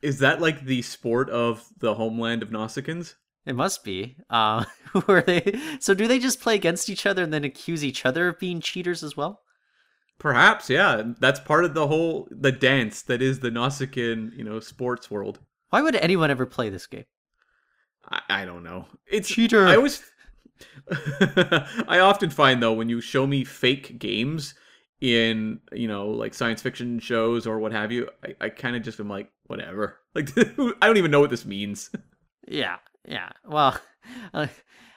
Is that like the sport of the homeland of Nausikins? It must be. So do they just play against each other and then accuse each other of being cheaters as well? Perhaps, yeah. That's part of the dance that is the Nausicaan, you know, sports world. Why would anyone ever play this game? I don't know. It's cheater. I often find though when you show me fake games in, you know, like science fiction shows or what have you, I kind of just am like, whatever. Like, I don't even know what this means. Yeah. Well,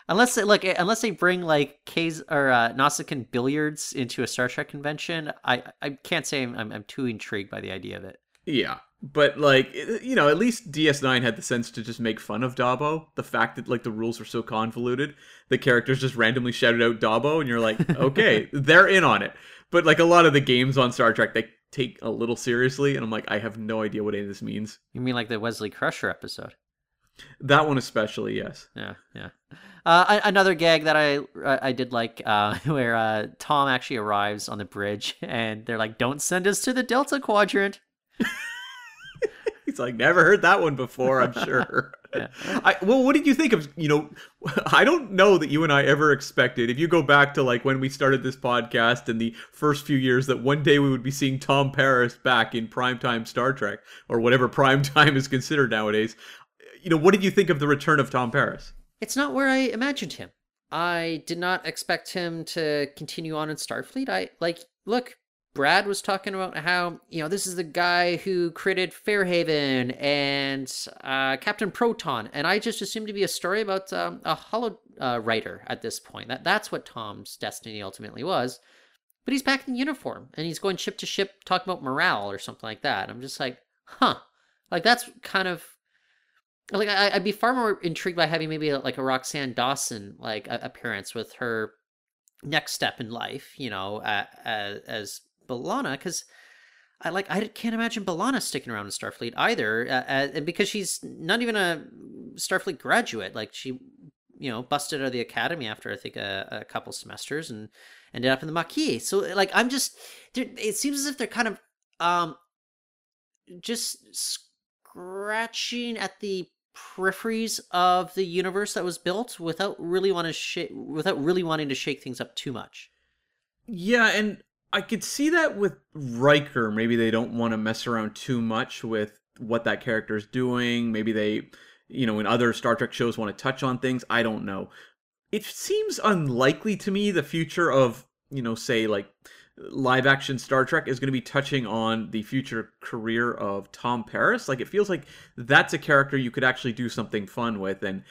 unless they bring like K's or Nausicaan billiards into a Star Trek convention, I can't say I'm too intrigued by the idea of it. Yeah, but like, you know, at least DS9 had the sense to just make fun of Dabo. The fact that like the rules are so convoluted, the characters just randomly shouted out Dabo, and you're like, okay, they're in on it. But, like, a lot of the games on Star Trek, they take a little seriously, and I'm like, I have no idea what any of this means. You mean like the Wesley Crusher episode? That one especially, yes. Yeah. Another gag that I did like, where Tom actually arrives on the bridge, and they're like, don't send us to the Delta Quadrant. He's like, never heard that one before, I'm sure. Yeah. Well, what did you think of, you know, I don't know that you and I ever expected, if you go back to like when we started this podcast and the first few years, that one day we would be seeing Tom Paris back in primetime Star Trek or whatever primetime is considered nowadays. You know, what did you think of the return of Tom Paris? It's not where I imagined him. I did not expect him to continue on in Starfleet. Look, Brad was talking about how, this is the guy who created Fairhaven and Captain Proton, and I just assumed to be a story about a hollow writer at this point. That's what Tom's destiny ultimately was. But he's back in uniform, and he's going ship to ship talking about morale or something like that. I'm just like, huh. Like, that's kind of... Like, I'd be far more intrigued by having maybe like a Roxanne Dawson like appearance with her next step in life, as B'Elanna, because I can't imagine B'Elanna sticking around in Starfleet either, and because she's not even a Starfleet graduate. Like, she, busted out of the academy after I think a couple semesters and ended up in the Maquis. So like, I'm just, it seems as if they're kind of just scratching at the peripheries of the universe that was built without really wanting to shake things up too much. Yeah, and I could see that with Riker. Maybe they don't want to mess around too much with what that character's doing. Maybe they, in other Star Trek shows want to touch on things. I don't know. It seems unlikely to me the future of, say like live action Star Trek is going to be touching on the future career of Tom Paris. Like, it feels like that's a character you could actually do something fun with. And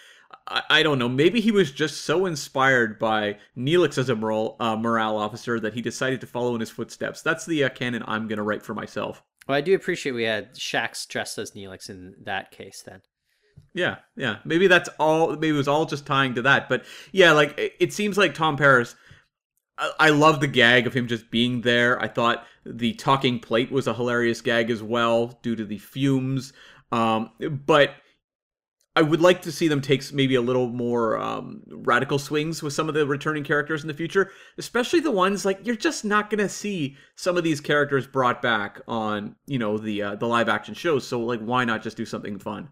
I don't know, maybe he was just so inspired by Neelix as a morale officer that he decided to follow in his footsteps. That's the canon I'm going to write for myself. Well, I do appreciate we had Shaxs dressed as Neelix in that case then. Yeah. Maybe that's all, maybe it was all just tying to that. But yeah, like, it seems like Tom Paris, I love the gag of him just being there. I thought the talking plate was a hilarious gag as well due to the fumes. But I would like to see them take maybe a little more radical swings with some of the returning characters in the future, especially the ones like you're just not going to see some of these characters brought back on, the live action shows. So like, why not just do something fun?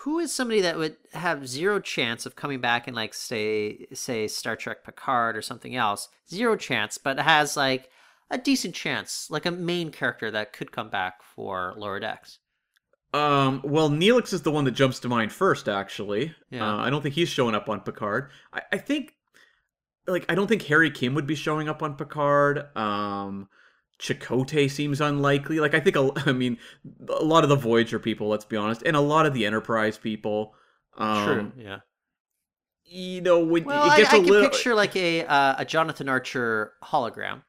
Who is somebody that would have zero chance of coming back in, like, say Star Trek Picard or something else? Zero chance, but has, like, a decent chance, like a main character that could come back for Lower Decks. Well, Neelix is the one that jumps to mind first, actually. Yeah. I don't think he's showing up on Picard. I think, like, I don't think Harry Kim would be showing up on Picard. Chakotay seems unlikely. Like, I think, a lot of the Voyager people, let's be honest, and a lot of the Enterprise people. True, yeah. When it gets a little... I can picture, like, a Jonathan Archer hologram.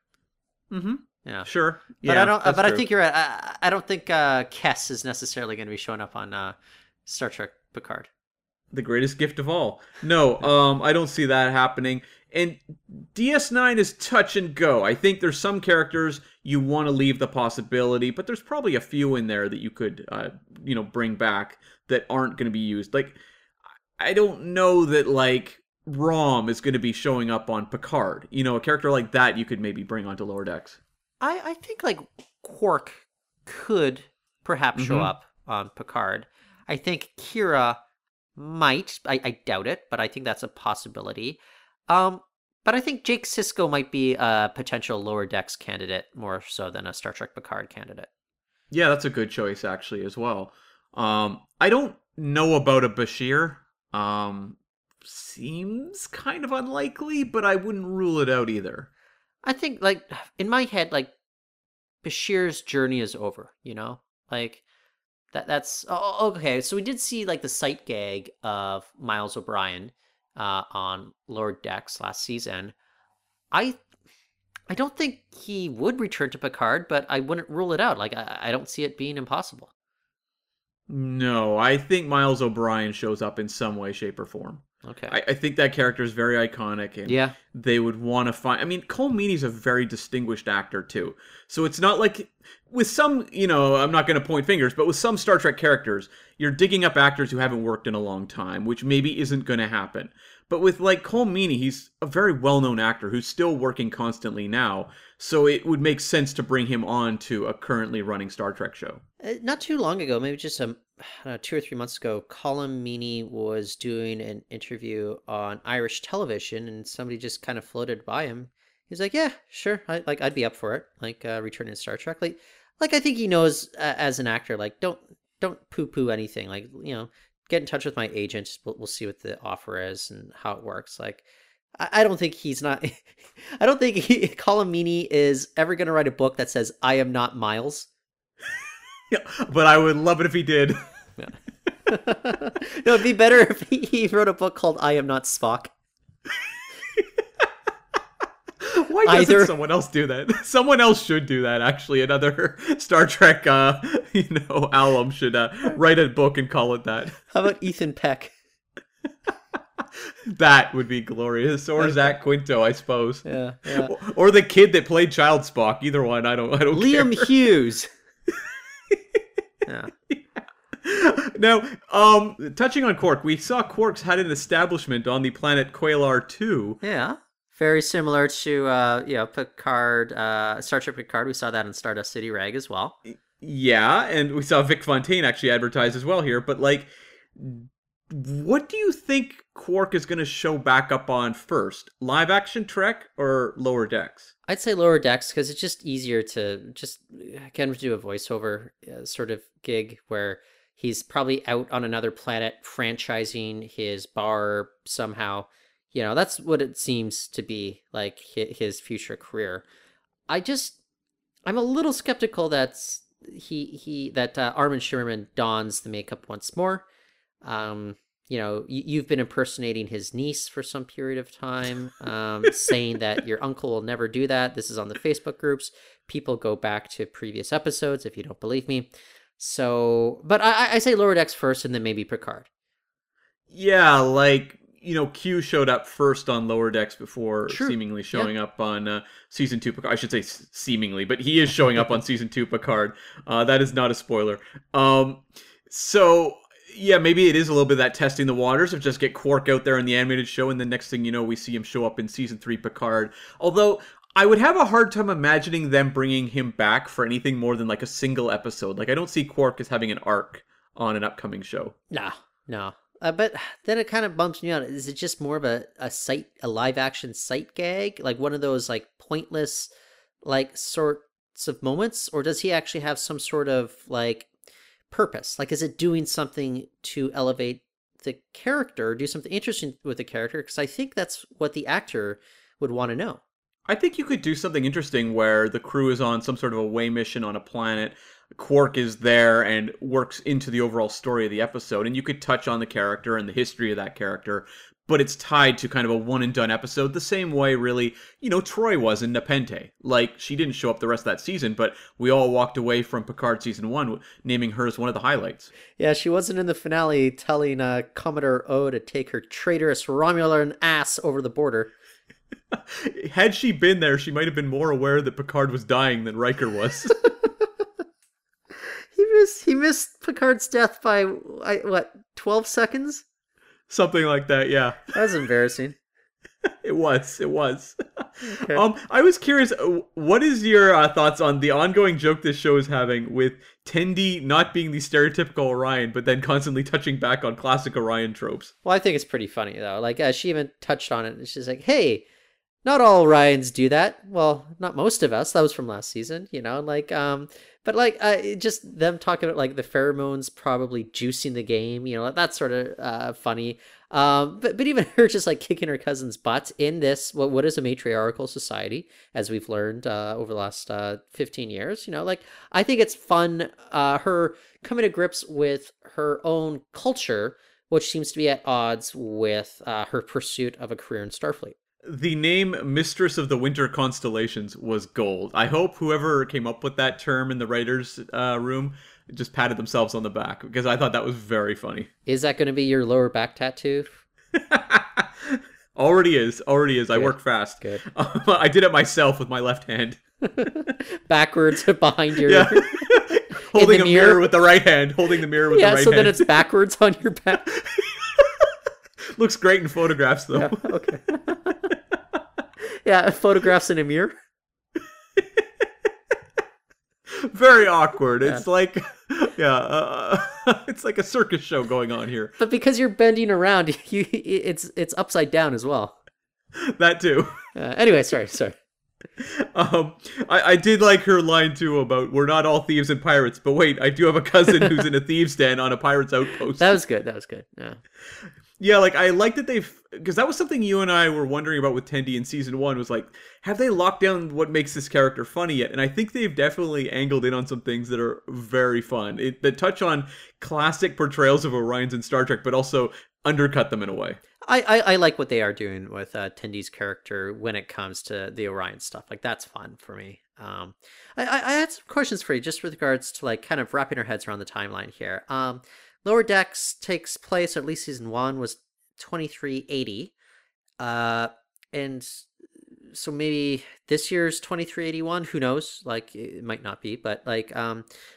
Mm-hmm. Yeah. Sure. Yeah, but I don't. But true. I think you're right. I don't think Kess is necessarily going to be showing up on Star Trek Picard. The greatest gift of all. No, I don't see that happening. And DS9 is touch and go. I think there's some characters you want to leave the possibility, but there's probably a few in there that you could, bring back that aren't going to be used. Like, I don't know that, like, Rom is going to be showing up on Picard. A character like that you could maybe bring onto Lower Decks. I think, like, Quark could perhaps show up on Picard. I think Kira might. I doubt it, but I think that's a possibility. But I think Jake Sisko might be a potential Lower Decks candidate more so than a Star Trek Picard candidate. Yeah, that's a good choice actually as well. I don't know about a Bashir. Seems kind of unlikely, but I wouldn't rule it out either. I think, like, in my head, like, Bashir's journey is over, like that's okay. So we did see, like, the sight gag of Miles O'Brien on Lower Decks last season. I don't think he would return to Picard, but I wouldn't rule it out. Like, I don't see it being impossible. No, I think Miles O'Brien shows up in some way, shape, or form. Okay. I think that character is very iconic, and they would want to find... Cole Meany's a very distinguished actor, too. So it's not like... With some, I'm not going to point fingers, but with some Star Trek characters, you're digging up actors who haven't worked in a long time, which maybe isn't going to happen. But with, like, Cole Meany, he's a very well-known actor who's still working constantly now, so it would make sense to bring him on to a currently running Star Trek show. Not too long ago, maybe just 2 or 3 months ago, Colin Meaney was doing an interview on Irish television, and somebody just kind of floated by him. He's like, yeah, sure, I'd be up for it, like, returning to Star Trek. Like I think he knows as an actor, like, don't poo-poo anything. Like, get in touch with my agent. We'll see what the offer is and how it works. Like, I don't think he's not. I don't think Colomini is ever going to write a book that says, I am not Miles. Yeah, but I would love it if he did. Yeah. No, it'd be better if he wrote a book called I Am Not Spock. Why doesn't someone else do that? Someone else should do that, actually. Another Star Trek, alum should write a book and call it that. How about Ethan Peck? That would be glorious. Or Zach Quinto, I suppose. Yeah. Or the kid that played Child Spock. Either one, I don't Liam care. Hughes. Yeah. Now, touching on Quark, we saw Quarks had an establishment on the planet Quailar 2. Yeah. Very similar to, Picard, Star Trek Picard. We saw that in Stardust City Rag as well. Yeah, and we saw Vic Fontaine actually advertised as well here. But, what do you think Quark is going to show back up on first? Live action Trek or Lower Decks? I'd say Lower Decks because it's just easier to just, again, do a voiceover sort of gig where he's probably out on another planet franchising his bar somehow. That's what it seems to be like his future career. I'm a little skeptical that Armin Shimerman dons the makeup once more. You've been impersonating his niece for some period of time, saying that your uncle will never do that. This is on the Facebook groups. People go back to previous episodes if you don't believe me. So, but I say Lower Decks first and then maybe Picard. Yeah, Q showed up first on Lower Decks before seemingly showing up on Season 2 Picard. I should say seemingly, but he is showing up on Season 2 Picard. That is not a spoiler. Yeah, maybe it is a little bit of that testing the waters of just get Quark out there in the animated show, and the next thing you know, we see him show up in Season 3 Picard. Although, I would have a hard time imagining them bringing him back for anything more than, a single episode. I don't see Quark as having an arc on an upcoming show. No. But then it kind of bumps me out. Is it just more of a live-action sight gag? One of those, pointless, sorts of moments? Or does he actually have some sort of, purpose? Is it doing something to elevate the character, do something interesting with the character? Because I think that's what the actor would want to know. I think you could do something interesting where the crew is on some sort of away mission on a planet. Quark is there and works into the overall story of the episode. And you could touch on the character and the history of that character. But it's tied to kind of a one-and-done episode, the same way, really, Troy was in Nepenthe. She didn't show up the rest of that season, but we all walked away from Picard Season 1 naming her as one of the highlights. Yeah, she wasn't in the finale telling Commodore O to take her traitorous Romulan ass over the border. Had she been there, she might have been more aware that Picard was dying than Riker was. He missed Picard's death by, 12 seconds? Something like that, yeah. That was embarrassing. It was. Okay. I was curious, what is your thoughts on the ongoing joke this show is having with Tendi not being the stereotypical Orion, but then constantly touching back on classic Orion tropes? Well, I think it's pretty funny, though. She even touched on it, and she's like, hey, not all Orions do that. Well, not most of us. That was from last season, But just them talking about the pheromones probably juicing the game, that's sort of funny. But even her just kicking her cousin's butt in this what is a matriarchal society, as we've learned over the last 15 years. I think it's fun. Her coming to grips with her own culture, which seems to be at odds with her pursuit of a career in Starfleet. The name Mistress of the Winter Constellations was gold. I hope whoever came up with that term in the writer's room just patted themselves on the back, because I thought that was very funny. Is that going to be your lower back tattoo? Already is. Good. I work fast. Good. I did it myself with my left hand. Backwards behind your... Yeah. Holding a mirror with the right hand. Yeah, so then it's backwards on your back. Looks great in photographs, though. Yeah, okay. Yeah, photographs in a mirror. Very awkward. Yeah. It's like a circus show going on here. But because you're bending around, it's upside down as well. That too. Anyway, sorry. I did like her line too about we're not all thieves and pirates, but wait, I do have a cousin who's in a thieves' den on a pirate's outpost. That was good. Yeah. Yeah, like, I like that they've... Because that was something you and I were wondering about with Tendi in Season 1, was like, have they locked down what makes this character funny yet? And I think they've definitely angled in on some things that are very fun. That touch on classic portrayals of Orions in Star Trek, but also undercut them in a way. I like what they are doing with Tendi's character when it comes to the Orion stuff. Like, that's fun for me. I had some questions for you just with regards to, like, kind of wrapping our heads around the timeline here. Lower Decks takes place, or at least season one, was 2380. And so maybe this year's 2381, who knows? Like, it might not be, but like,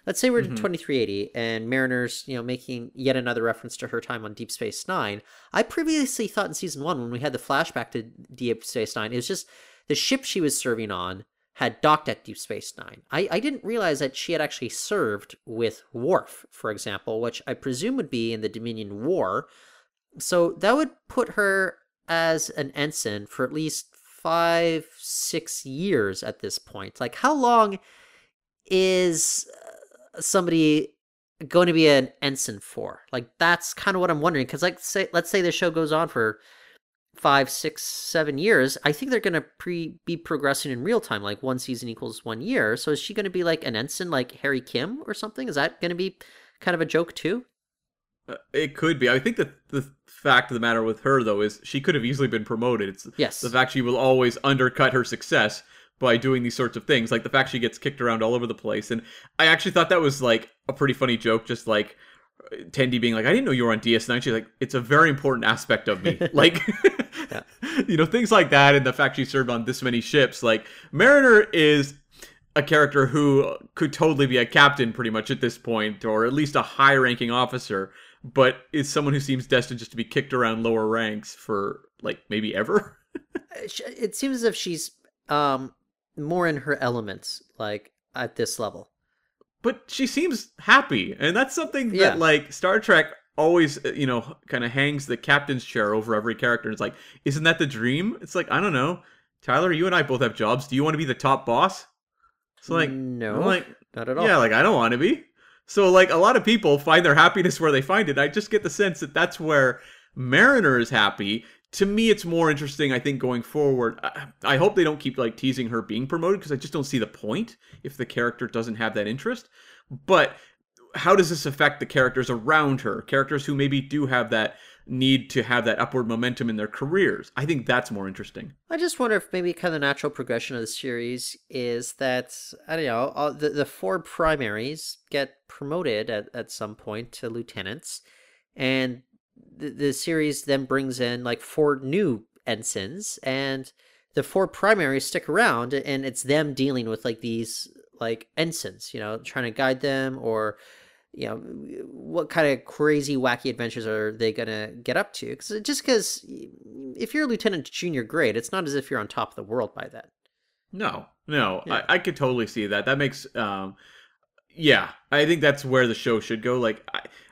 let's say we're in 2380 and Mariner's, you know, making yet another reference to her time on Deep Space Nine. I previously thought in season one, when we had the flashback to Deep Space Nine, it was just the ship she was serving on had docked at Deep Space Nine. I didn't realize that she had actually served with Worf, for example, which I presume would be in the Dominion War. So that would put her as an ensign for at least 5-6 years at this point. Like, how long is somebody going to be an ensign for? Like, that's kind of what I'm wondering. Because, like, let's say the show goes on for 5, 6, 7 years, I think they're going to be progressing in real time, like 1 season equals 1 year. So is she going to be like an ensign like Harry Kim or something? Is that going to be kind of a joke too? It could be. I think that the fact of the matter with her, though, is she could have easily been promoted. It's yes. The fact she will always undercut her success by doing these sorts of things, like the fact she gets kicked around all over the place. And I actually thought that was like a pretty funny joke, just like Tendi being like, I didn't know you were on DS9. She's like, it's a very important aspect of me. Like, yeah. You know, things like that. And the fact she served on this many ships, like Mariner is a character who could totally be a captain pretty much at this point, or at least a high ranking officer, but is someone who seems destined just to be kicked around lower ranks for like maybe ever. It seems as if she's more in her elements, like at this level. But she seems happy, and that's something that, yeah. Like, Star Trek always, you know, kind of hangs the captain's chair over every character. And it's like, isn't that the dream? It's like, I don't know. Tyler, you and I both have jobs. Do you want to be the top boss? It's like, no, like, not at all. Yeah, like, I don't want to be. So, like, a lot of people find their happiness where they find it. I just get the sense that that's where Mariner is happy. To me, it's more interesting, I think, going forward. I hope they don't keep, like, teasing her being promoted, because I just don't see the point if the character doesn't have that interest. But how does this affect the characters around her? Characters who maybe do have that need to have that upward momentum in their careers. I think that's more interesting. I just wonder if maybe kind of the natural progression of the series is that, I don't know, all the 4 primaries get promoted at some point to lieutenants, and the series then brings in like 4 new ensigns, and the 4 primaries stick around, and it's them dealing with like these like ensigns, you know, trying to guide them, or, you know, what kind of crazy wacky adventures are they gonna get up to? Because just because if you're a lieutenant junior grade, it's not as if you're on top of the world by then. No, yeah. I could totally see that. That makes yeah, I think that's where the show should go. Like,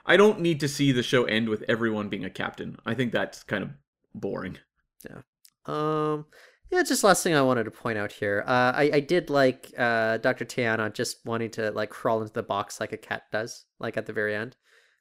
I don't need to see the show end with everyone being a captain. I think that's kind of boring. Yeah. Yeah, just last thing I wanted to point out here. I did like Dr. T'Ana just wanting to, like, crawl into the box like a cat does, like, at the very end.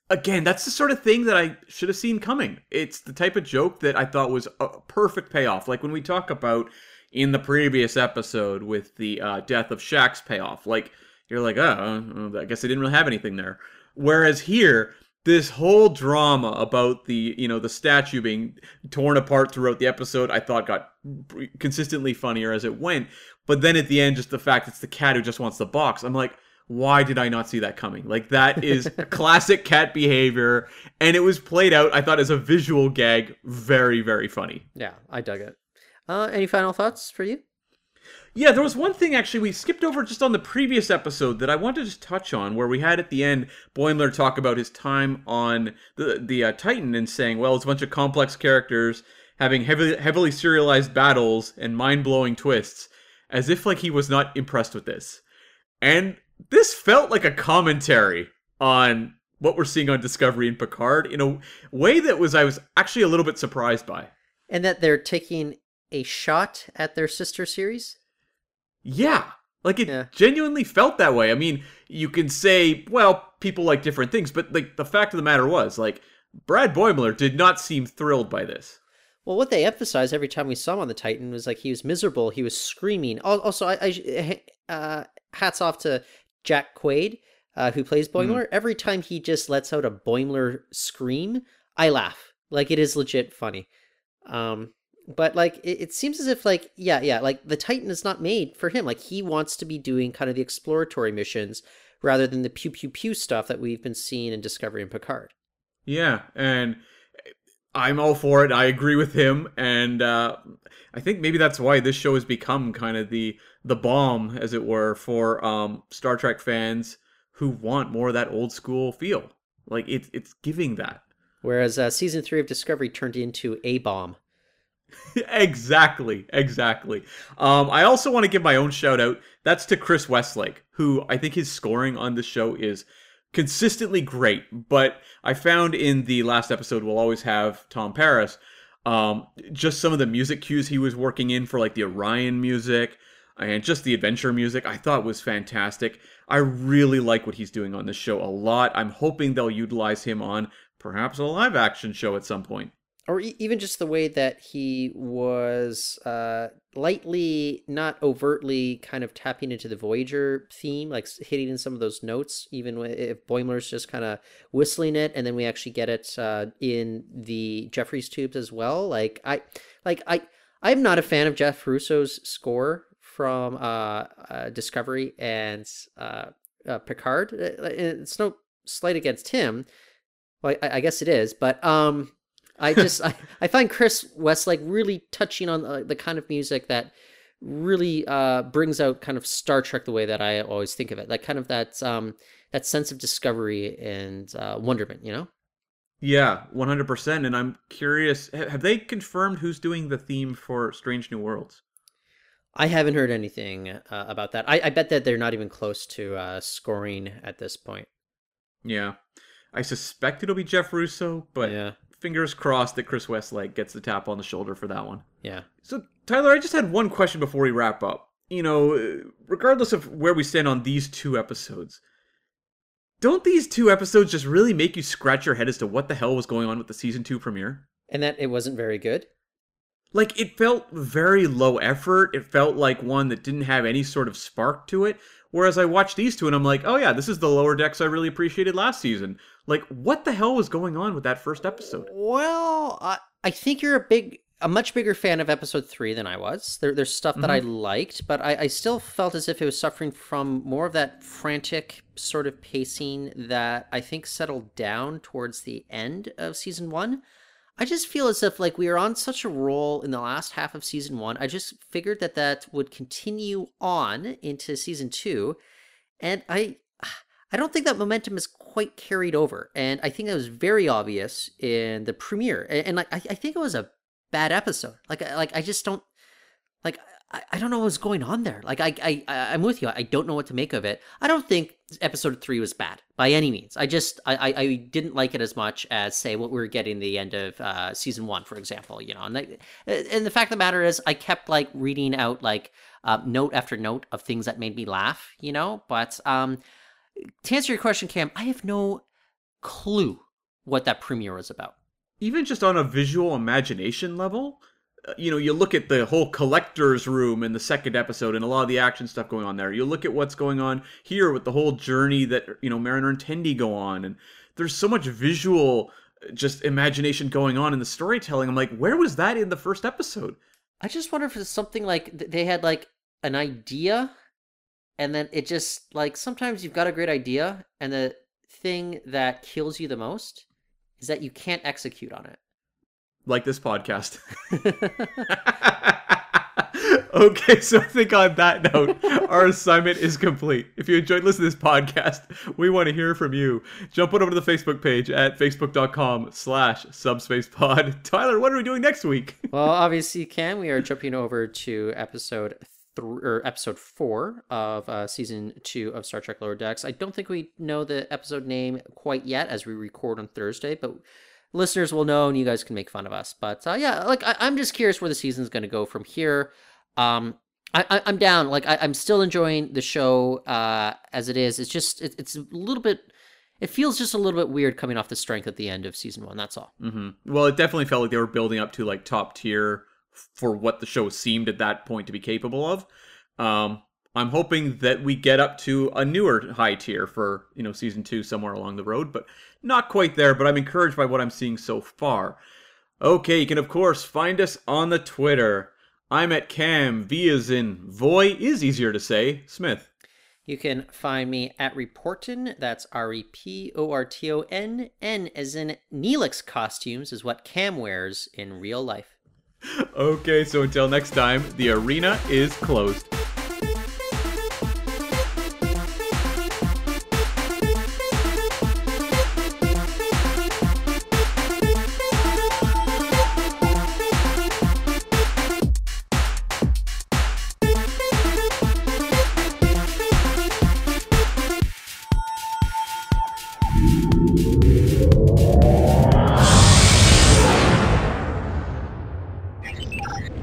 Again, that's the sort of thing that I should have seen coming. It's the type of joke that I thought was a perfect payoff. Like, when we talk about in the previous episode with the death of Shaxs payoff, like, you're like, oh, I guess they didn't really have anything there. Whereas here, this whole drama about the, you know, the statue being torn apart throughout the episode, I thought got consistently funnier as it went. But then at the end, just the fact it's the cat who just wants the box. I'm like, why did I not see that coming? Like, that is classic cat behavior. And it was played out, I thought, as a visual gag. Very, very funny. Yeah, I dug it. Any final thoughts for you? Yeah, there was one thing, actually, we skipped over just on the previous episode that I wanted to just touch on, where we had at the end Boimler talk about his time on the Titan and saying, well, it's a bunch of complex characters having heavily serialized battles and mind-blowing twists, as if, like, he was not impressed with this. And this felt like a commentary on what we're seeing on Discovery and Picard in a way that I was actually a little bit surprised by. And that they're taking a shot at their sister series? Yeah, like, it genuinely felt that way. I mean, you can say, well, people like different things, but, like, the fact of the matter was, like, Brad Boimler did not seem thrilled by this. Well, what they emphasized every time we saw him on the Titan was like he was miserable, he was screaming. Also, hats off to Jack Quaid, who plays Boimler. Every time he just lets out a Boimler scream, I laugh. Like, it is legit funny. But, like, it seems as if, like, like, the Titan is not made for him. Like, he wants to be doing kind of the exploratory missions rather than the pew-pew-pew stuff that we've been seeing in Discovery and Picard. Yeah, and I'm all for it. I agree with him, and I think maybe that's why this show has become kind of the bomb, as it were, for Star Trek fans who want more of that old school feel. Like, it's giving that. Whereas season 3 of Discovery turned into a bomb. Exactly. I also want to give my own shout out. That's to Chris Westlake, who I think his scoring on this show is consistently great, but I found in the last episode we'll always have Tom Paris, just some of the music cues he was working in for, like, the Orion music and just the adventure music, I thought was fantastic. I really like what he's doing on this show a lot. I'm hoping they'll utilize him on perhaps a live action show at some point. Or even just the way that he was lightly, not overtly, kind of tapping into the Voyager theme, like hitting in some of those notes, even if Boimler's just kind of whistling it, and then we actually get it in the Jeffries tubes as well. Like, I'm not a fan of Jeff Russo's score from Discovery and Picard. It's no slight against him. Well, I guess it is, but... I find Chris Westlake really touching on the kind of music that really brings out kind of Star Trek the way that I always think of it. Like, kind of that sense of discovery and wonderment, you know? Yeah, 100%. And I'm curious, have they confirmed who's doing the theme for Strange New Worlds? I haven't heard anything about that. I bet that they're not even close to scoring at this point. Yeah. I suspect it'll be Jeff Russo, but... yeah. Fingers crossed that Chris Westlake gets the tap on the shoulder for that one. Yeah. So, Tyler, I just had one question before we wrap up. You know, regardless of where we stand on these two episodes, don't these two episodes just really make you scratch your head as to what the hell was going on with the season 2 premiere? And that it wasn't very good? Like, it felt very low effort. It felt like one that didn't have any sort of spark to it. Whereas I watched these two and I'm like, oh yeah, this is the Lower Decks I really appreciated last season. Like, what the hell was going on with that first episode? Well, I think you're a much bigger fan of episode 3 than I was. There's stuff that I liked, but I still felt as if it was suffering from more of that frantic sort of pacing that I think settled down towards the end of season 1. I just feel as if, like, we were on such a roll in the last half of season 1. I just figured that would continue on into season 2, and I don't think that momentum is quite carried over, and I think that was very obvious in the premiere. And like, I think it was a bad episode. Like I just don't like. I don't know what's going on there. Like, I'm with you. I don't know what to make of it. I don't think episode 3 was bad by any means. I just, I didn't like it as much as, say, what we were getting at the end of season 1, for example, you know? And the fact of the matter is, I kept, like, reading out, like, note after note of things that made me laugh, you know? But to answer your question, Cam, I have no clue what that premiere was about. Even just on a visual imagination level... You know, you look at the whole collector's room in the second episode and a lot of the action stuff going on there. You look at what's going on here with the whole journey that, you know, Mariner and Tendi go on. And there's so much visual, just imagination going on in the storytelling. I'm like, where was that in the first episode? I just wonder if it's something like they had, like, an idea. And then it just, like, sometimes you've got a great idea. And the thing that kills you the most is that you can't execute on it. Like this podcast. Okay, so I think on that note, our assignment is complete. If you enjoyed listening to this podcast, we want to hear from you. Jump on over to the Facebook page at facebook.com/subspacepod. Tyler, what are we doing next week? Well, obviously, Cam, we are jumping over to episode 4 of season 2 of Star Trek Lower Decks. I don't think we know the episode name quite yet as we record on Thursday, but... listeners will know, and you guys can make fun of us. But yeah, like I'm just curious where the season's going to go from here. I'm down. Like I'm still enjoying the show as it is. It's just it's a little bit. it feels just a little bit weird coming off the strength at the end of season one. That's all. Mm-hmm. Well, it definitely felt like they were building up to like top tier for what the show seemed at that point to be capable of. I'm hoping that we get up to a newer high tier for, you know, season two somewhere along the road, but not quite there. But I'm encouraged by what I'm seeing so far. Okay, you can, of course, find us on the Twitter. I'm at Cam, V as in Voy is easier to say, Smith. You can find me at Reportin, that's R-E-P-O-R-T-O-N, N as in Neelix costumes is what Cam wears in real life. Okay, so until next time, the arena is closed.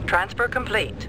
Transfer complete.